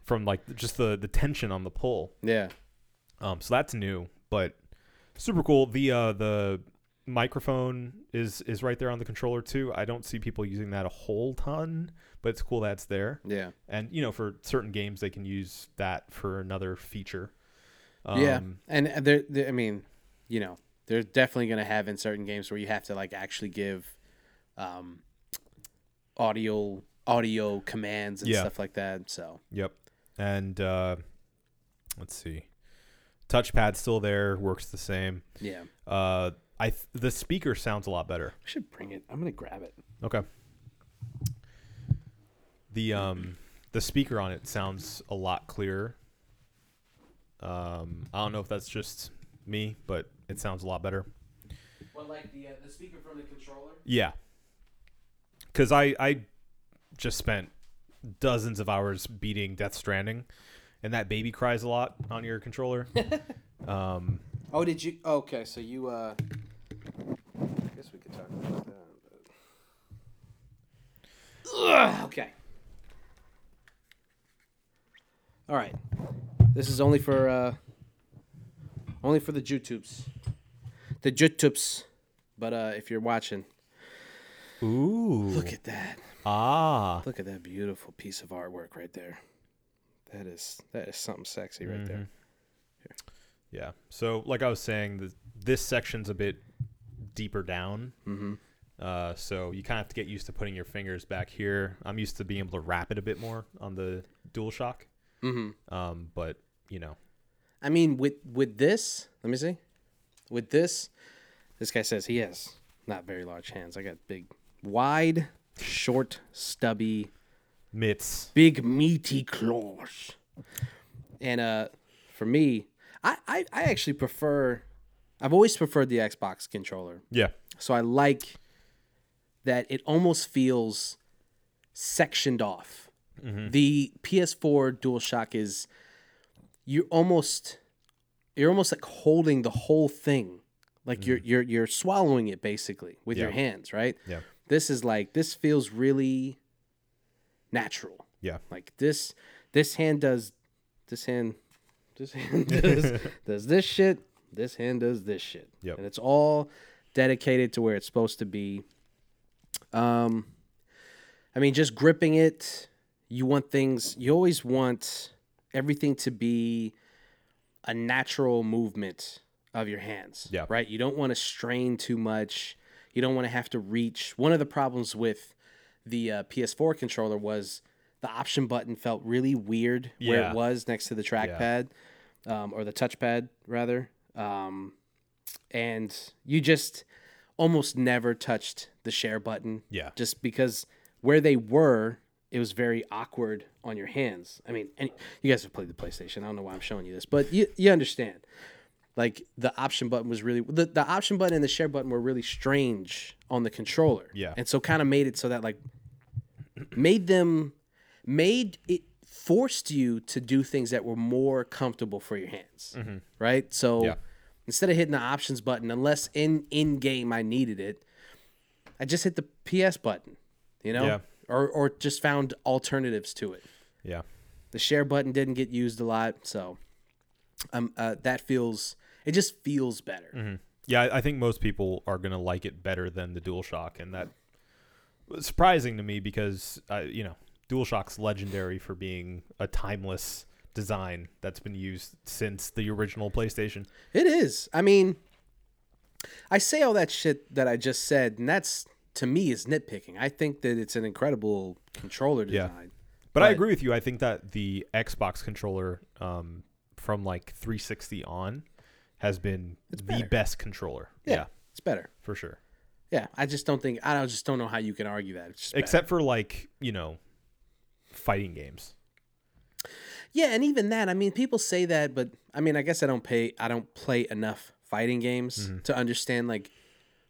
from, like, just the tension on the pull. Yeah. So that's new, but super cool. The microphone is right there on the controller too. I don't see people using that a whole ton, but it's cool that's there. Yeah. And, you know, for certain games, they can use that for another feature. Yeah. And, I mean, you know, they're definitely going to have in certain games where you have to, like, actually give audio commands and stuff like that. So. Yep. And let's see. Touchpad's still there. Works the same. Yeah. The speaker sounds a lot better. I should bring it. I'm going to grab it. Okay. The speaker on it sounds a lot clearer. I don't know if that's just me, but it sounds a lot better. Well, like the speaker from the controller? Yeah. Because I just spent dozens of hours beating Death Stranding, and that baby cries a lot on your controller. Oh, did you? Okay, so you... I guess we could talk about that. But... okay. All right. This is only for the YouTubes. The YouTubes. But if you're watching... Ooh. Look at that. Ah. Look at that beautiful piece of artwork right there. That is something sexy right there. Here. Yeah. So, like I was saying, this section's a bit deeper down. Mm-hmm. So you kind of have to get used to putting your fingers back here. I'm used to being able to wrap it a bit more on the DualShock. Mm-hmm. But, you know. I mean, with this, let me see. With this guy says he has not very large hands. I got big, wide, short, stubby. Mitts. Big, meaty claws. And for me... I actually prefer... I've always preferred the Xbox controller. Yeah. So I like that it almost feels sectioned off. Mm-hmm. The PS4 DualShock is... You're almost like holding the whole thing. Like you're swallowing it, basically, with your hands, right? Yeah. This is like... This feels really natural. Yeah. Like this hand does... This hand does this shit. This hand does this shit. Yep. And it's all dedicated to where it's supposed to be. I mean, just gripping it, you always want everything to be a natural movement of your hands. Yeah. Right? You don't want to strain too much. You don't want to have to reach. One of the problems with the PS4 controller was the option button felt really weird where it was next to the trackpad, or the touchpad, rather. And you just almost never touched the share button. Yeah. Just because where they were, it was very awkward on your hands. I mean, and you guys have played the PlayStation. I don't know why I'm showing you this, but you understand. Like, the option button was really... The option button and the share button were really strange on the controller. Yeah. And so kind of made it so that, like, forced you to do things that were more comfortable for your hands, right? So instead of hitting the options button, unless in game I needed it, I just hit the PS button, you know, or just found alternatives to it. Yeah, the share button didn't get used a lot, so it just feels better. Mm-hmm. Yeah, I think most people are gonna like it better than the DualShock, and that was surprising to me because you know. DualShock's legendary for being a timeless design that's been used since the original PlayStation. It is. I mean, I say all that shit that I just said, and that's, to me, is nitpicking. I think that it's an incredible controller design. Yeah. But I agree with you. I think that the Xbox controller from like 360 on has been the best controller. Yeah. It's better. For sure. Yeah. I just don't know how you can argue that. It's just except better. For like, you know, fighting games. Yeah, and even that, I mean, people say that, but I mean, I guess I don't play enough fighting games to understand like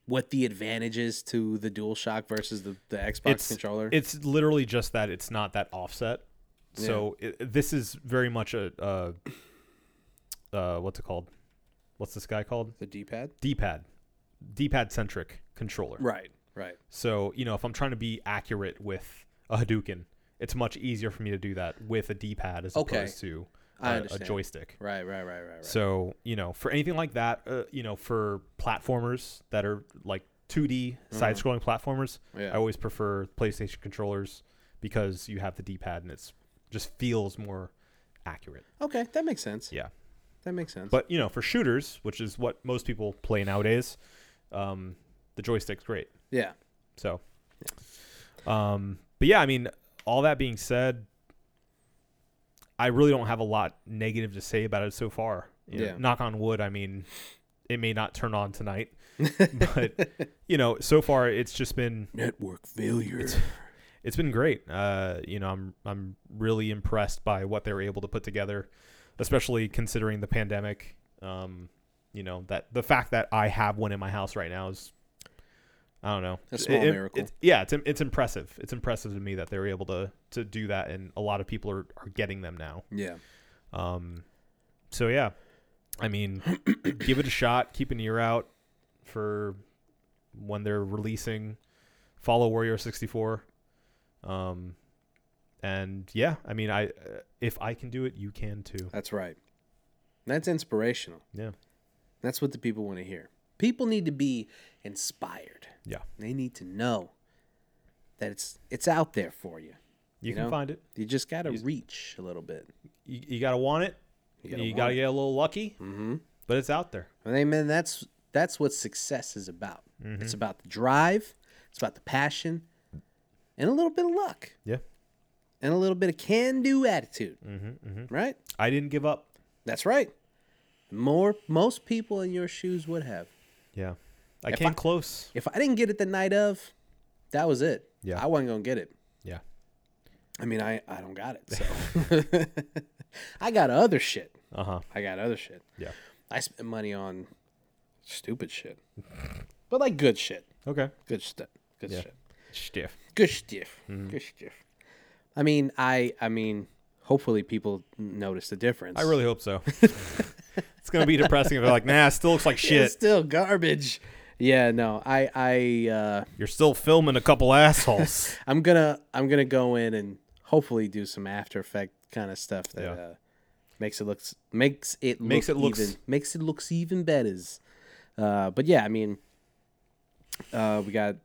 what the advantage is to the DualShock versus the Xbox controller. It's literally just that it's not that offset. Yeah. So this is very much what's it called? What's this guy called? The D-pad? D-pad centric controller. Right. So, you know, if I'm trying to be accurate with a Hadouken, it's much easier for me to do that with a D-pad as opposed to a joystick. Right. So, you know, for anything like that, you know, for platformers that are like 2D side-scrolling platformers, I always prefer PlayStation controllers because you have the D-pad and it's just feels more accurate. Okay, that makes sense. Yeah. That makes sense. But, you know, for shooters, which is what most people play nowadays, the joystick's great. Yeah. So, yeah. But yeah, I mean, all that being said, I really don't have a lot negative to say about it so far. You know, knock on wood. I mean, it may not turn on tonight, but you know, so far it's just been network failure. It's been great. You know, I'm really impressed by what they were able to put together, especially considering the pandemic. You know, that the fact that I have one in my house right now is, I don't know, a small miracle. It's impressive. It's impressive to me that they were able to do that, and a lot of people are getting them now. Yeah. So yeah, I mean, give it a shot. Keep an ear out for when they're releasing. Follow Wario64. And yeah, I mean, if I can do it, you can too. That's right. That's inspirational. Yeah. That's what the people want to hear. People need to be inspired. Yeah. They need to know that it's out there for you. You can find it. You just got to reach a little bit. You got to want it. You got to get a little lucky. Mm-hmm. But it's out there. I mean, that's what success is about. Mm-hmm. It's about the drive. It's about the passion. And a little bit of luck. Yeah. And a little bit of can-do attitude. Mm-hmm, mm-hmm. Right? I didn't give up. That's right. Most people in your shoes would have. Yeah. I came close. If I didn't get it the night of, that was it. Yeah. I wasn't going to get it. Yeah. I mean, I don't got it. So I got other shit. Uh-huh. Yeah. I spent money on stupid shit. But like good shit. Okay. Good stuff. Good stuff. I mean, I mean, hopefully people notice the difference. I really hope so. It's going to be depressing if they're like, nah, it still looks like shit. It's still garbage. Yeah, no. You're still filming a couple assholes. I'm going to go in and hopefully do some After Effect kind of stuff that makes it look even better. But yeah, I mean, we got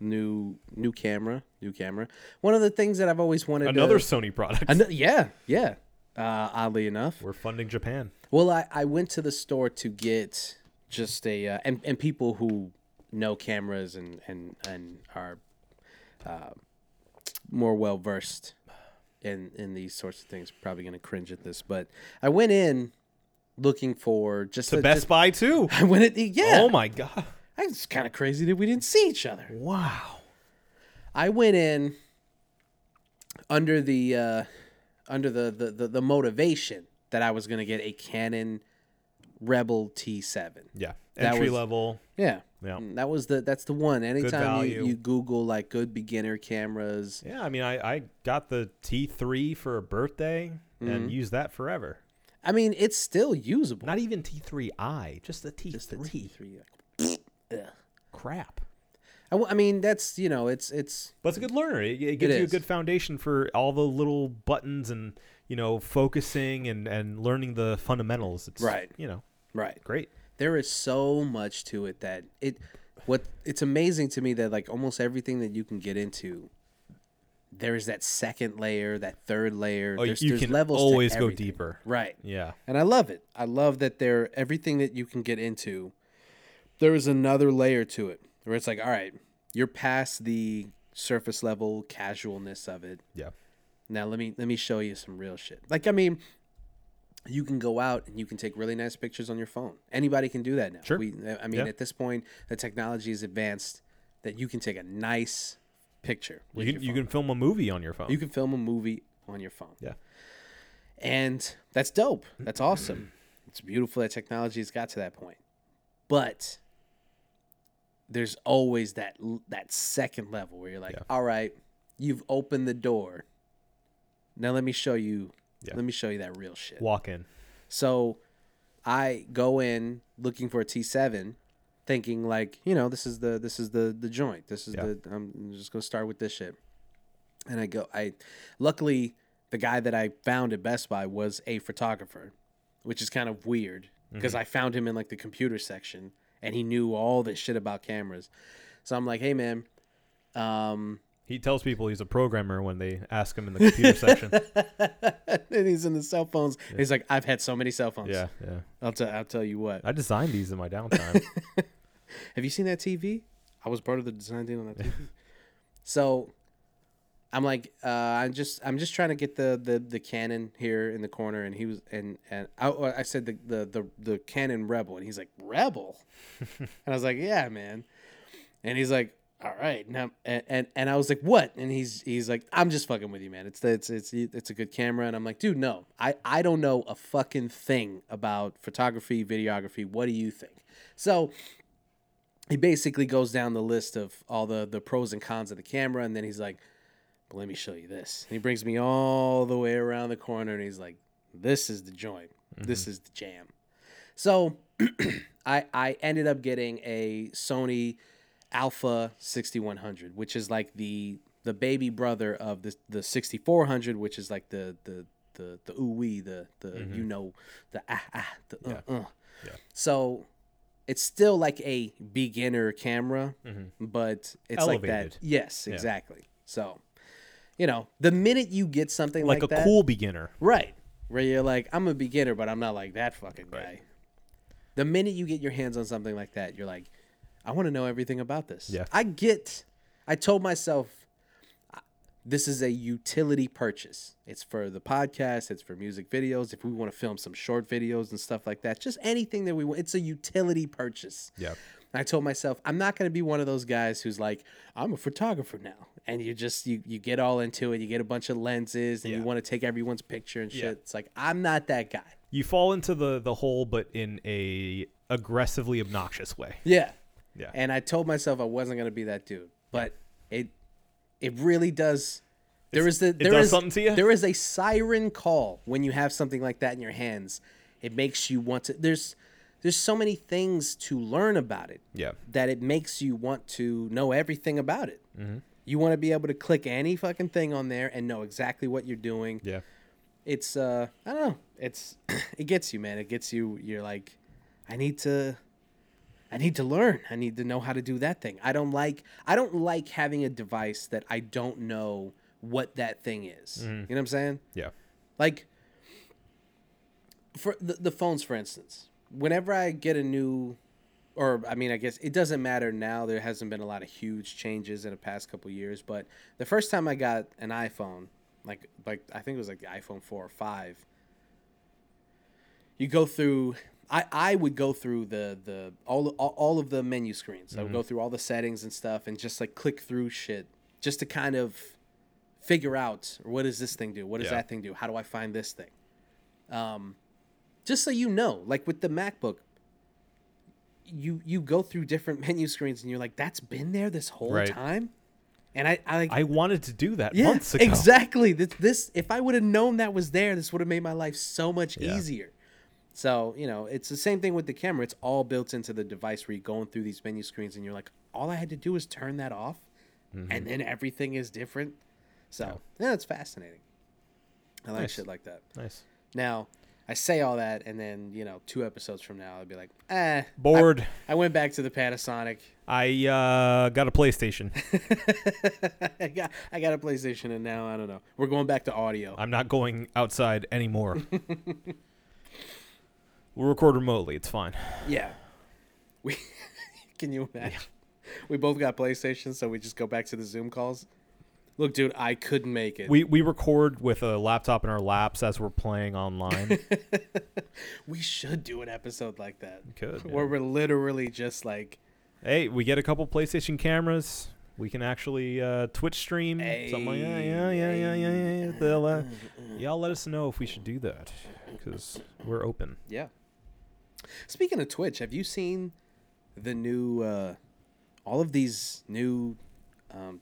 new camera. One of the things that I've always wanted Sony product. Yeah. Oddly enough, we're funding Japan. Well, I went to the store to get just a and people who know cameras and are more well versed in these sorts of things probably gonna cringe at this, but I went in looking for just to Best Buy too. I went at Oh my god, it's kind of crazy that we didn't see each other. Wow, I went in under the motivation that I was going to get a Canon Rebel T7. Yeah. Entry level. Yeah. Yeah. That's the one. Anytime you Google like good beginner cameras. Yeah. I mean, I got the T3 for a birthday and used that forever. I mean, it's still usable. Not even T3i, just the T3. Crap. I mean, that's, you know, it's. But it's a good learner. It gives you a good foundation for all the little buttons and, you know, focusing and learning the fundamentals. It's, right. You know. Right. Great. There is so much to it that it's amazing to me that like almost everything that you can get into, there is that second layer, that third layer. Oh, there's levels to everything. You can always go deeper. Right. Yeah. And I love it. I love that everything that you can get into, there is another layer to it. Where it's like, all right, you're past the surface level casualness of it. Yeah. Now let me show you some real shit. Like, I mean, you can go out and you can take really nice pictures on your phone. Anybody can do that now. Sure. At this point, the technology is advanced that you can take a nice picture. You can film a movie on your phone. Yeah. And that's dope. That's awesome. It's beautiful that technology has got to that point. But there's always that second level where you're like, all right, you've opened the door. Now let me show you. Yeah. Let me show you that real shit. Walk in. So I go in looking for a T7, thinking like, you know, this is the joint. This is I'm just gonna start with this shit. And I luckily the guy that I found at Best Buy was a photographer, which is kind of weird because I found him in like the computer section and he knew all this shit about cameras. So I'm like, hey, man. He tells people he's a programmer when they ask him in the computer section. And he's in the cell phones. Yeah. He's like, I've had so many cell phones. Yeah, yeah. I'll tell you what. I designed these in my downtime. Have you seen that TV? I was part of the design team on that TV. So I'm like, I'm just trying to get the Canon here in the corner, and he was and I said the Canon Rebel, and he's like, Rebel? And I was like, yeah, man. And he's like, all right. And I was like, what? And he's like, I'm just fucking with you, man. It's a good camera. And I'm like, dude, no, I don't know a fucking thing about photography, videography. What do you think? So he basically goes down the list of all the pros and cons of the camera. And then he's like, well, let me show you this. And he brings me all the way around the corner. And he's like, this is the joint. Mm-hmm. This is the jam. So I ended up getting a Sony Alpha 6100, which is like the baby brother of the 6400, which is like the ooh-wee, the mm-hmm. you know, the ah the yeah. So it's still like a beginner camera, but it's elevated. Like that. Yes, exactly. Yeah. So, you know, the minute you get something like that, cool beginner, right? Where you're like, I'm a beginner, but I'm not like that fucking guy. Right. The minute you get your hands on something like that, you're like, I want to know everything about this. Yeah. I told myself, this is a utility purchase. It's for the podcast. It's for music videos. If we want to film some short videos and stuff like that, just anything that we want. It's a utility purchase. Yeah. I told myself, I'm not going to be one of those guys who's like, I'm a photographer now. And you just, you get all into it. You get a bunch of lenses and you want to take everyone's picture and shit. Yeah. It's like, I'm not that guy. You fall into the hole, but in a aggressively obnoxious way. Yeah. Yeah. And I told myself I wasn't going to be that dude, but it really does. There is something to you. There is a siren call when you have something like that in your hands. It makes you want to. There's so many things to learn about it. Yeah. That it makes you want to know everything about it. Mm-hmm. You want to be able to click any fucking thing on there and know exactly what you're doing. Yeah. It's I don't know. It's it gets you, man. It gets you. You're like, I need to learn. I need to know how to do that thing. I don't like having a device that I don't know what that thing is. Mm-hmm. You know what I'm saying? Yeah. Like for the phones, for instance, whenever I get a new, or I mean, I guess it doesn't matter now. There hasn't been a lot of huge changes in the past couple of years, but the first time I got an iPhone, like I think it was like the iPhone 4 or 5, you go through. I would go through the all of the menu screens. I would go through all the settings and stuff and just like click through shit just to kind of figure out, what does this thing do? What does that thing do? How do I find this thing? Just so you know, like with the MacBook, you go through different menu screens and you're like, that's been there this whole time? And I wanted to do that months ago. Exactly. This if I would have known that was there, this would have made my life so much easier. So, you know, it's the same thing with the camera. It's all built into the device where you're going through these menu screens and you're like, all I had to do is turn that off and then everything is different. So, yeah, it's fascinating. I like shit like that. Nice. Now, I say all that and then, you know, 2 episodes from now, I'll be like, bored. I went back to the Panasonic. I got a PlayStation. I got a PlayStation and now, I don't know. We're going back to audio. I'm not going outside anymore. We'll record remotely. It's fine. Yeah. We Can you imagine? Yeah. We both got PlayStation, so we just go back to the Zoom calls. Look, dude, I couldn't make it. We record with a laptop in our laps as we're playing online. We should do an episode like that. We could. Where we're literally just like... Hey, we get a couple PlayStation cameras. We can actually Twitch stream. Hey. Something like, yeah. They'll, y'all let us know if we should do that because we're open. Yeah. Speaking of Twitch, have you seen the new all of these new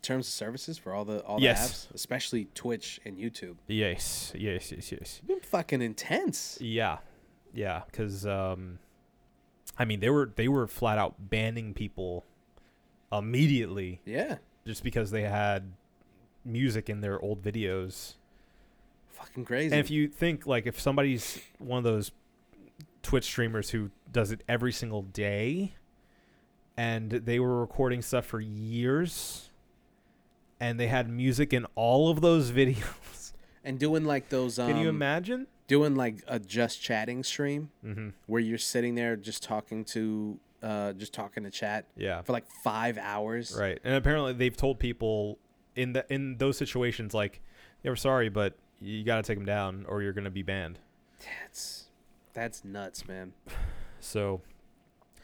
terms of services for all the apps, especially Twitch and YouTube? Yes. It's been fucking intense. Yeah. Because I mean, they were flat out banning people immediately. Yeah. Just because they had music in their old videos. fucking crazy. And if you think, like, if somebody's one of those Twitch streamers who does it every single day, and they were recording stuff for years, and they had music in all of those videos, and doing like those, can you imagine doing like a just chatting stream where you're sitting there just talking to chat for like 5 hours, right? And apparently they've told people in those situations, like, yeah, we're sorry, but you got to take them down or you're gonna be banned. That's nuts, man. So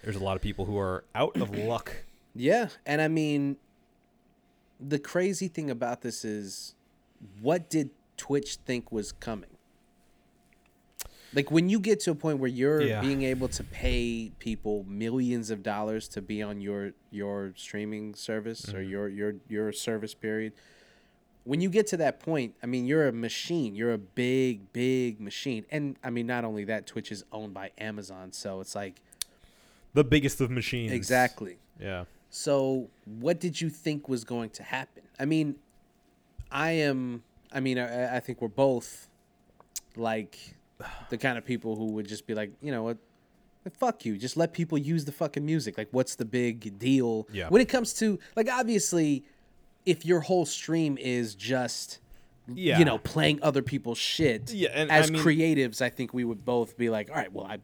there's a lot of people who are out of luck. Yeah. And I mean, the crazy thing about this is, what did Twitch think was coming? Like, when you get to a point where you're being able to pay people millions of dollars to be on your streaming service or your service period, when you get to that point, I mean, you're a machine. You're a big, big machine. And, I mean, not only that, Twitch is owned by Amazon, so it's like... the biggest of machines. Exactly. Yeah. So what did you think was going to happen? I mean, I think we're both, like, the kind of people who would just be like, you know what? Fuck you. Just let people use the fucking music. Like, what's the big deal? Yeah. When it comes to, like, obviously... if your whole stream is just, you know, playing other people's shit, and as creatives, I think we would both be like, all right, well, I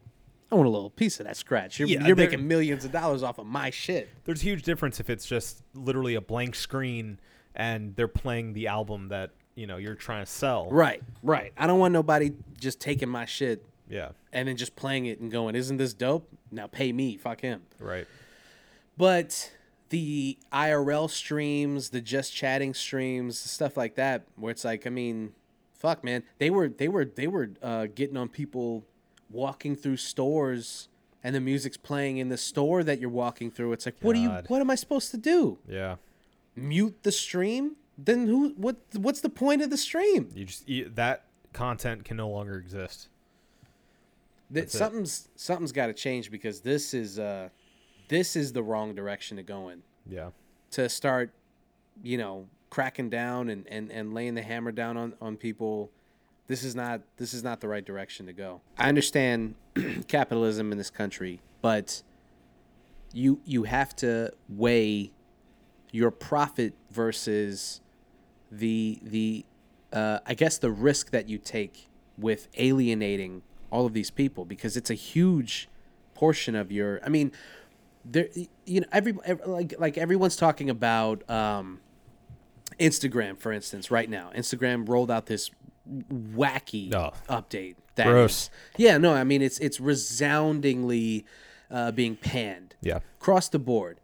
want a little piece of that scratch. You're making millions of dollars off of my shit. There's a huge difference if it's just literally a blank screen and they're playing the album that, you know, you're trying to sell. Right, right. I don't want nobody just taking my shit and then just playing it and going, isn't this dope? Now pay me. Fuck him. Right. But... the IRL streams, the just chatting streams, stuff like that, where it's like, I mean, fuck, man, they were getting on people walking through stores, and the music's playing in the store that you're walking through. It's like, God. What am I supposed to do? Yeah, mute the stream? Then what's the point of the stream? That content can no longer exist. Something's got to change, because this is. This is the wrong direction to go in. Yeah. To start, you know, cracking down and laying the hammer down on people. This is not the right direction to go. I understand capitalism in this country, but you have to weigh your profit versus the I guess the risk that you take with alienating all of these people, because it's a huge portion of your, I mean, there, you know, like everyone's talking about Instagram, for instance, right now. Instagram rolled out this wacky update. That gross. Yeah, no, I mean it's resoundingly being panned. Yeah, across the board,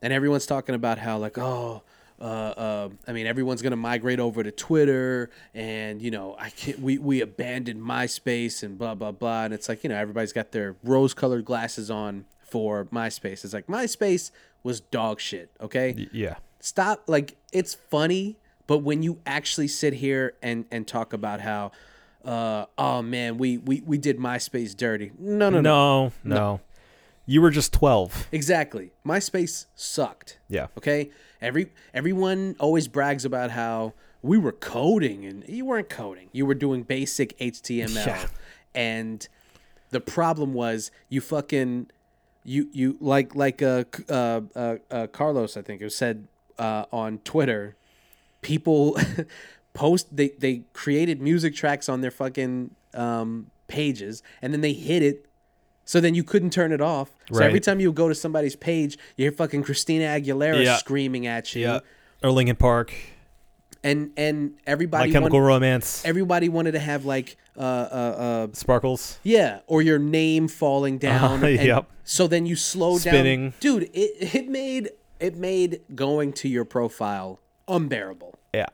and everyone's talking about how, like, I mean, everyone's gonna migrate over to Twitter, and, you know, we abandoned MySpace and blah blah blah, and it's like, you know, everybody's got their rose-colored glasses on. For MySpace, it's like MySpace was dog shit. Okay, yeah. Stop. Like, it's funny, but when you actually sit here and talk about how, oh man, we did MySpace dirty. No. You were just 12. Exactly. MySpace sucked. Yeah. Okay. Everyone always brags about how we were coding, and you weren't coding. You were doing basic HTML, and the problem was you fucking. You like Carlos, I think it was said on Twitter, people they created music tracks on their fucking pages, and then they hid it, so then you couldn't turn it off. Right. So every time you go to somebody's page, you hear fucking Christina Aguilera screaming at you. Yeah. Or Linkin Park. And everybody, like, Chemical Romance. Everybody wanted to have, like, sparkles. Yeah, or your name falling down. Yep. So then you slow down. Dude, it made going to your profile unbearable. Yeah.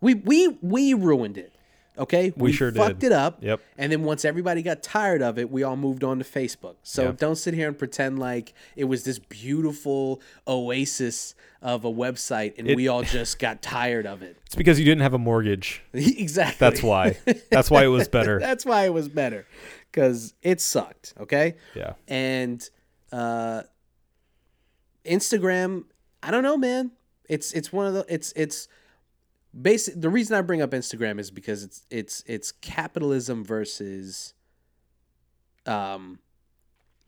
We ruined it. Okay? We sure did. We fucked it up. Yep. And then once everybody got tired of it, we all moved on to Facebook. So don't sit here and pretend like it was this beautiful oasis of a website and we all just got tired of it. It's because you didn't have a mortgage. Exactly. That's why. That's why it was better. That's why it was better. Because it sucked. Okay? Yeah. And Instagram, I don't know, man. It's one of the... It's the reason I bring up Instagram is because it's capitalism versus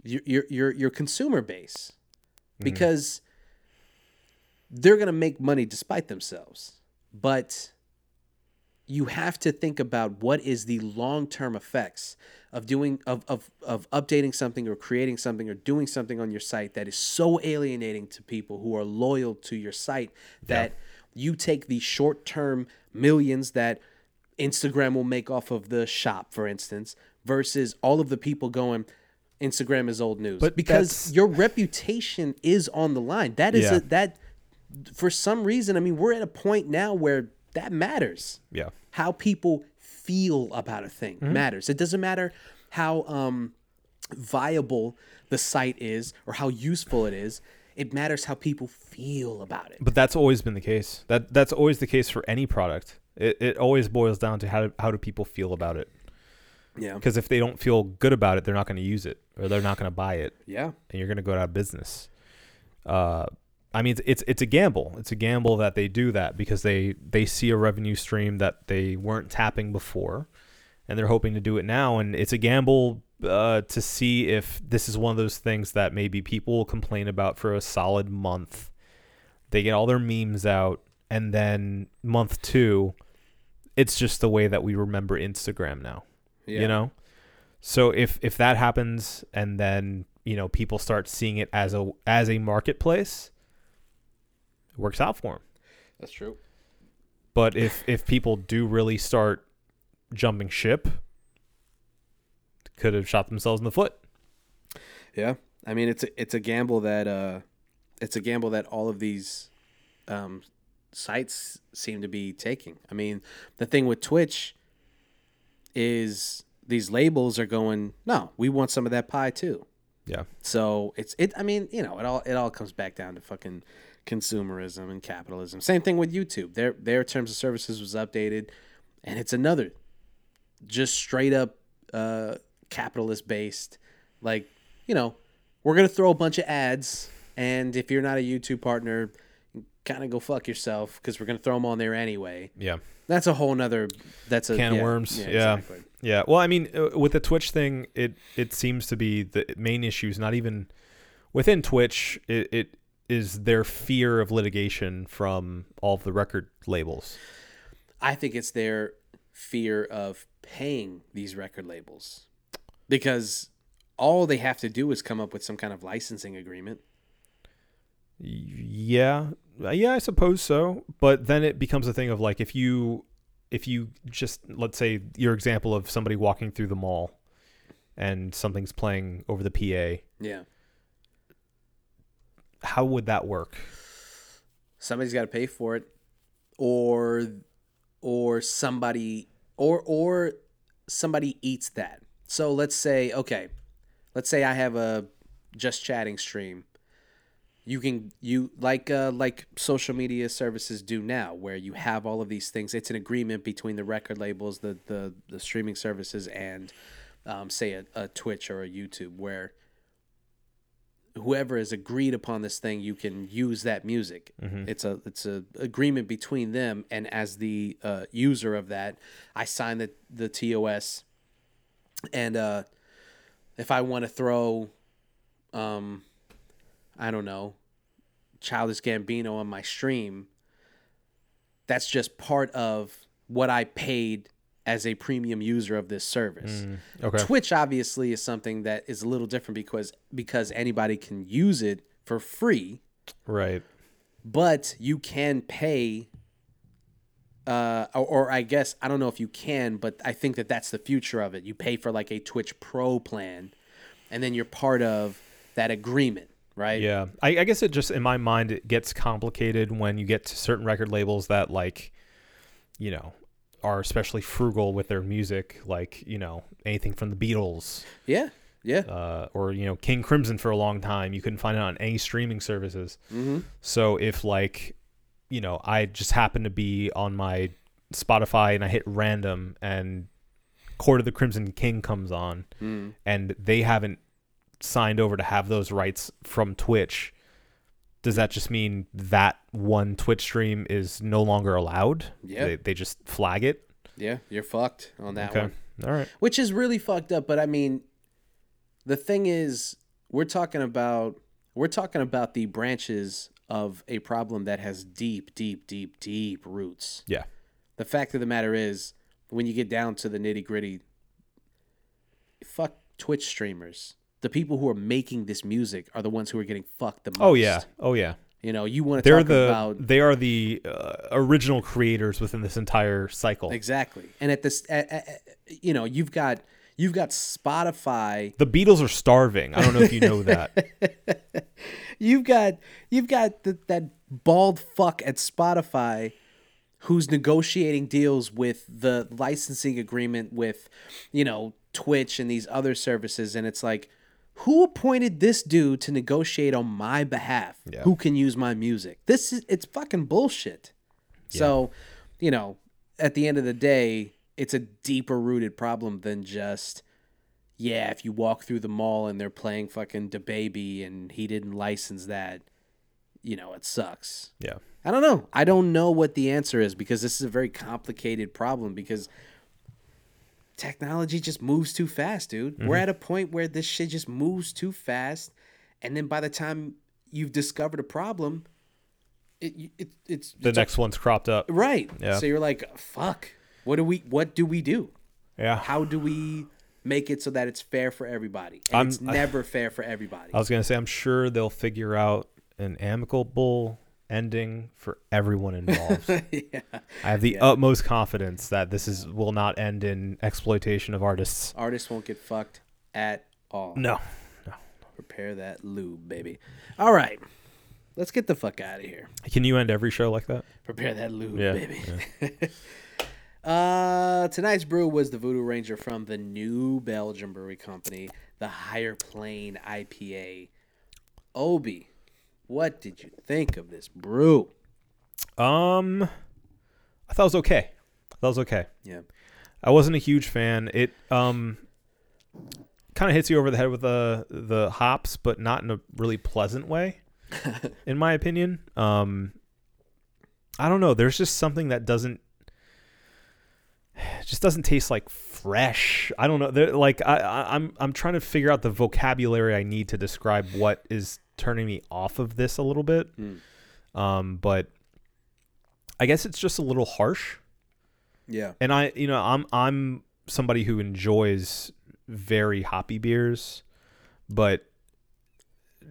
your consumer base, because they're going to make money despite themselves. But you have to think about what is the long-term effects of doing of updating something or creating something or doing something on your site that is so alienating to people who are loyal to your site that you take the short-term millions that Instagram will make off of the shop, for instance, versus all of the people going, Instagram is old news. But because your reputation is on the line. That is that for some reason, I mean, we're at a point now where that matters. Yeah. How people feel about a thing matters. It doesn't matter how viable the site is or how useful it is. It matters how people feel about it. But that's always been the case. That's always the case for any product. It always boils down to how do people feel about it. Yeah. Because if they don't feel good about it, they're not going to use it or they're not going to buy it. Yeah. And you're going to go out of business. I mean, it's a gamble. It's a gamble that they do that because they see a revenue stream that they weren't tapping before, and they're hoping to do it now. And it's a gamble to see if this is one of those things that maybe people will complain about for a solid month. They get all their memes out, and then month two, it's just the way that we remember Instagram now. Yeah. You know, so if that happens, and then, you know, people start seeing it as a marketplace, it works out for them. That's true. But if people do really start jumping ship, could have shot themselves in the foot. Yeah, I mean, it's a gamble that all of these sites seem to be taking. I mean, the thing with Twitch is these labels are going, no, we want some of that pie too. Yeah. So it's I mean, you know, it all comes back down to fucking consumerism and capitalism. Same thing with YouTube. Their terms of services was updated, and it's another just straight up capitalist based, like, you know, we're gonna throw a bunch of ads, and if you're not a YouTube partner, kind of go fuck yourself because we're gonna throw them on there anyway. Yeah. That's a whole nother. That's a can of worms. Yeah, yeah. Exactly. Yeah. Well, I mean, with the Twitch thing, it seems to be the main issue is not even within Twitch. It is their fear of litigation from all of the record labels. I think it's their fear of paying these record labels, because all they have to do is come up with some kind of licensing agreement. Yeah. Yeah, I suppose so. But then it becomes a thing of like, if you just, let's say your example of somebody walking through the mall and something's playing over the PA. Yeah. How would that work? Somebody's got to pay for it, or somebody eats that. So let's say I have a Just Chatting stream. You can, like social media services do now, where you have all of these things. It's an agreement between the record labels, the streaming services, and say a Twitch or a YouTube, where whoever has agreed upon this thing, you can use that music. Mm-hmm. It's a agreement between them, and as the user of that, I sign the TOS, and if I want to throw, I don't know, Childish Gambino on my stream, that's just part of what I paid as a premium user of this service. Okay. Twitch obviously is something that is a little different because anybody can use it for free. Right. But you can pay, or I guess, I don't know if you can, but I think that that's the future of it. You pay for like a Twitch Pro plan, and then you're part of that agreement. Right. Yeah. I guess it just, in my mind, it gets complicated when you get to certain record labels that, like, you know, are especially frugal with their music, like, you know, anything from the Beatles. Yeah. Yeah. Or, you know, King Crimson for a long time. You couldn't find it on any streaming services. Mm-hmm. So if, like, you know, I just happen to be on my Spotify and I hit random and Court of the Crimson King comes on and they haven't signed over to have those rights from Twitch, Does that just mean that one Twitch stream is no longer allowed? Yeah. They just flag it? Yeah, you're fucked on that one. All right. Which is really fucked up, but I mean, the thing is, we're talking about the branches of a problem that has deep, deep, deep, deep roots. Yeah. The fact of the matter is, when you get down to the nitty-gritty, fuck Twitch streamers. The people who are making this music are the ones who are getting fucked the most. Oh yeah. You know, you want to they are the original creators within this entire cycle. Exactly. And at this, you know, you've got Spotify. The Beatles are starving. I don't know if you know that. You've got that bald fuck at Spotify who's negotiating deals with the licensing agreement with, you know, Twitch and these other services, and it's like, who appointed this dude to negotiate on my behalf? Yeah. Who can use my music? It's fucking bullshit. Yeah. So, you know, at the end of the day, it's a deeper rooted problem than just, yeah, if you walk through the mall and they're playing fucking DaBaby and he didn't license that, you know, it sucks. Yeah. I don't know. I don't know what the answer is, because this is a very complicated problem, because technology just moves too fast, dude. Mm-hmm. We're at a point where this shit just moves too fast, and then by the time you've discovered a problem, it's next one's cropped up, right? Yeah. So you're like, fuck. What do we do? Yeah. How do we make it so that it's fair for everybody? And it's never fair for everybody. I was gonna say, I'm sure they'll figure out an amicable ending for everyone involved. Yeah. I have the utmost confidence that this will not end in exploitation of artists. Artists won't get fucked at all. No. Prepare that lube, baby. All right. Let's get the fuck out of here. Can you end every show like that? Prepare that lube, baby. Yeah. Tonight's brew was the Voodoo Ranger from the New Belgium Brewing Company, the Higher Plane IPA. Obi, what did you think of this brew? I thought it was okay. Yeah. I wasn't a huge fan. It kind of hits you over the head with the hops, but not in a really pleasant way, in my opinion. I don't know. There's just something that doesn't taste like fresh. I don't know. I'm trying to figure out the vocabulary I need to describe what is turning me off of this a little bit. But I guess it's just a little harsh. Yeah. And I'm somebody who enjoys very hoppy beers, but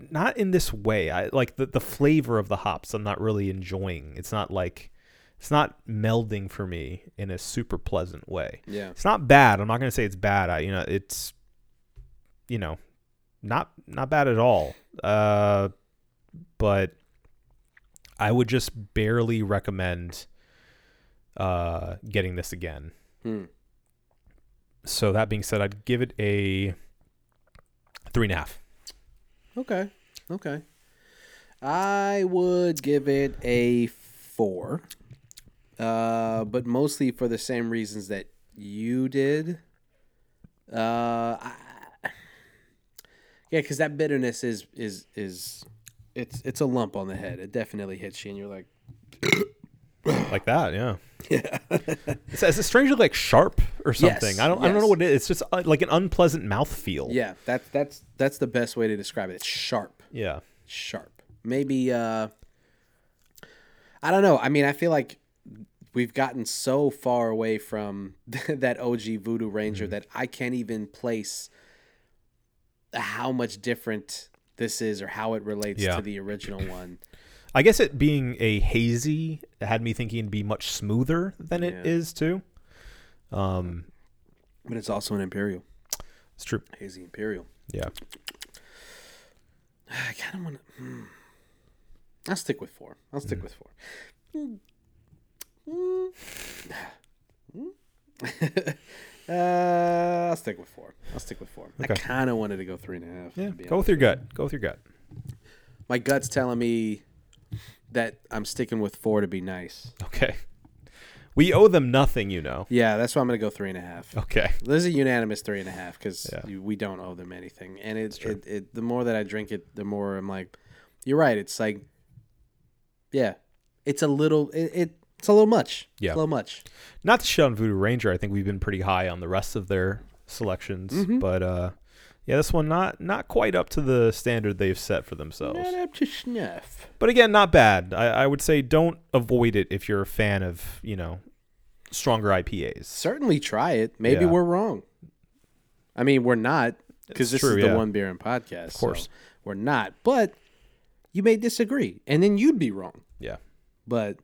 not in this way. I like the flavor of the hops. I'm not really enjoying. It's not melding for me in a super pleasant way. Yeah. It's not bad. I'm not going to say it's bad. It's not bad at all. But I would just barely recommend getting this again. So that being said, I'd give it a 3.5. Okay. I would give it a 4, but mostly for the same reasons that you did. Yeah, because that bitterness is it's a lump on the head. It definitely hits you, and you're like, like that, yeah. Yeah. It's strangely like sharp or something. Yes, I don't know what it is. It's just like an unpleasant mouthfeel. Yeah, that's the best way to describe it. It's sharp. Yeah, sharp. Maybe I don't know. I mean, I feel like we've gotten so far away from that OG Voodoo Ranger that I can't even place how much different this is or how it relates to the original one. I guess it being a hazy had me thinking it'd be much smoother than it is too. But it's also an Imperial. It's true. Hazy Imperial. Yeah. I kind of want to... I'll stick with 4. I'll stick with four. Okay. I kind of wanted to go 3.5. Yeah, go with your gut. My gut's telling me that I'm sticking with 4 to be nice. Okay. We owe them nothing, you know. Yeah, that's why I'm going to go 3.5. Okay. This is a unanimous 3.5 because we don't owe them anything. And it's true. The more that I drink it, the more I'm like, you're right. It's like Yeah. It's a little... It's a little much. Yeah. A little much. Not to shit on Voodoo Ranger. I think we've been pretty high on the rest of their selections. Mm-hmm. But, yeah, this one not quite up to the standard they've set for themselves. Not up to snuff. But, again, not bad. I would say don't avoid it if you're a fan of, you know, stronger IPAs. Certainly try it. Maybe we're wrong. I mean, we're not, because this is the One Beer and Podcast. Of course. So we're not. But you may disagree, and then you'd be wrong. Yeah. But...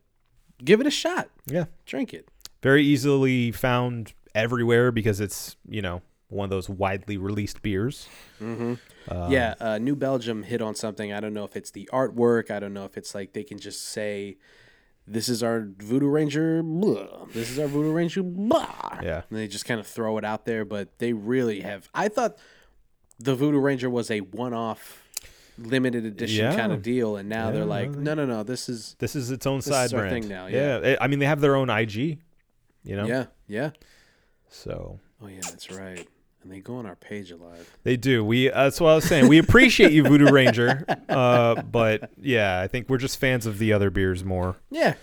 give it a shot. Yeah. Drink it. Very easily found everywhere because it's, you know, one of those widely released beers. Mm-hmm. New Belgium hit on something. I don't know if it's the artwork. I don't know if it's like they can just say, this is our Voodoo Ranger. Blah. This is our Voodoo Ranger. Blah. Yeah. And they just kind of throw it out there. But they really have. I thought the Voodoo Ranger was a one-off limited edition kind of deal, and now they're like, no, this is its own side brand thing now. Yeah, I mean, they have their own IG, you know. Yeah. So. Oh yeah, that's right. And they go on our page a lot. They do. We that's what I was saying. We appreciate you, Voodoo Ranger, but yeah, I think we're just fans of the other beers more. Yeah.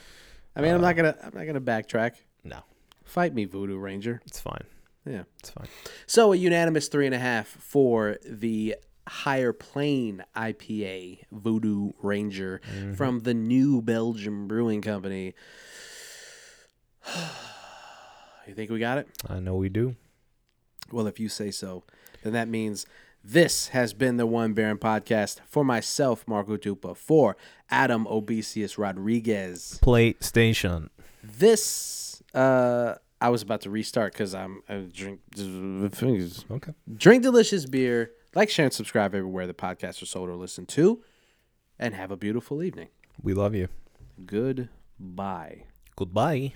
I mean, I'm not gonna backtrack. No. Fight me, Voodoo Ranger. It's fine. Yeah, it's fine. So a unanimous 3.5 for the Higher Plane IPA Voodoo Ranger from the New Belgium Brewing Company. You think we got it? I know we do. Well, if you say so, then that means this has been the One Baron Podcast. For myself, Marco Dupa. For Adam Obesius Rodriguez. PlayStation. This, I was about to restart because I drink things. Okay. Drink delicious beer. Like, share, and subscribe everywhere the podcasts are sold or listened to. And have a beautiful evening. We love you. Goodbye. Goodbye.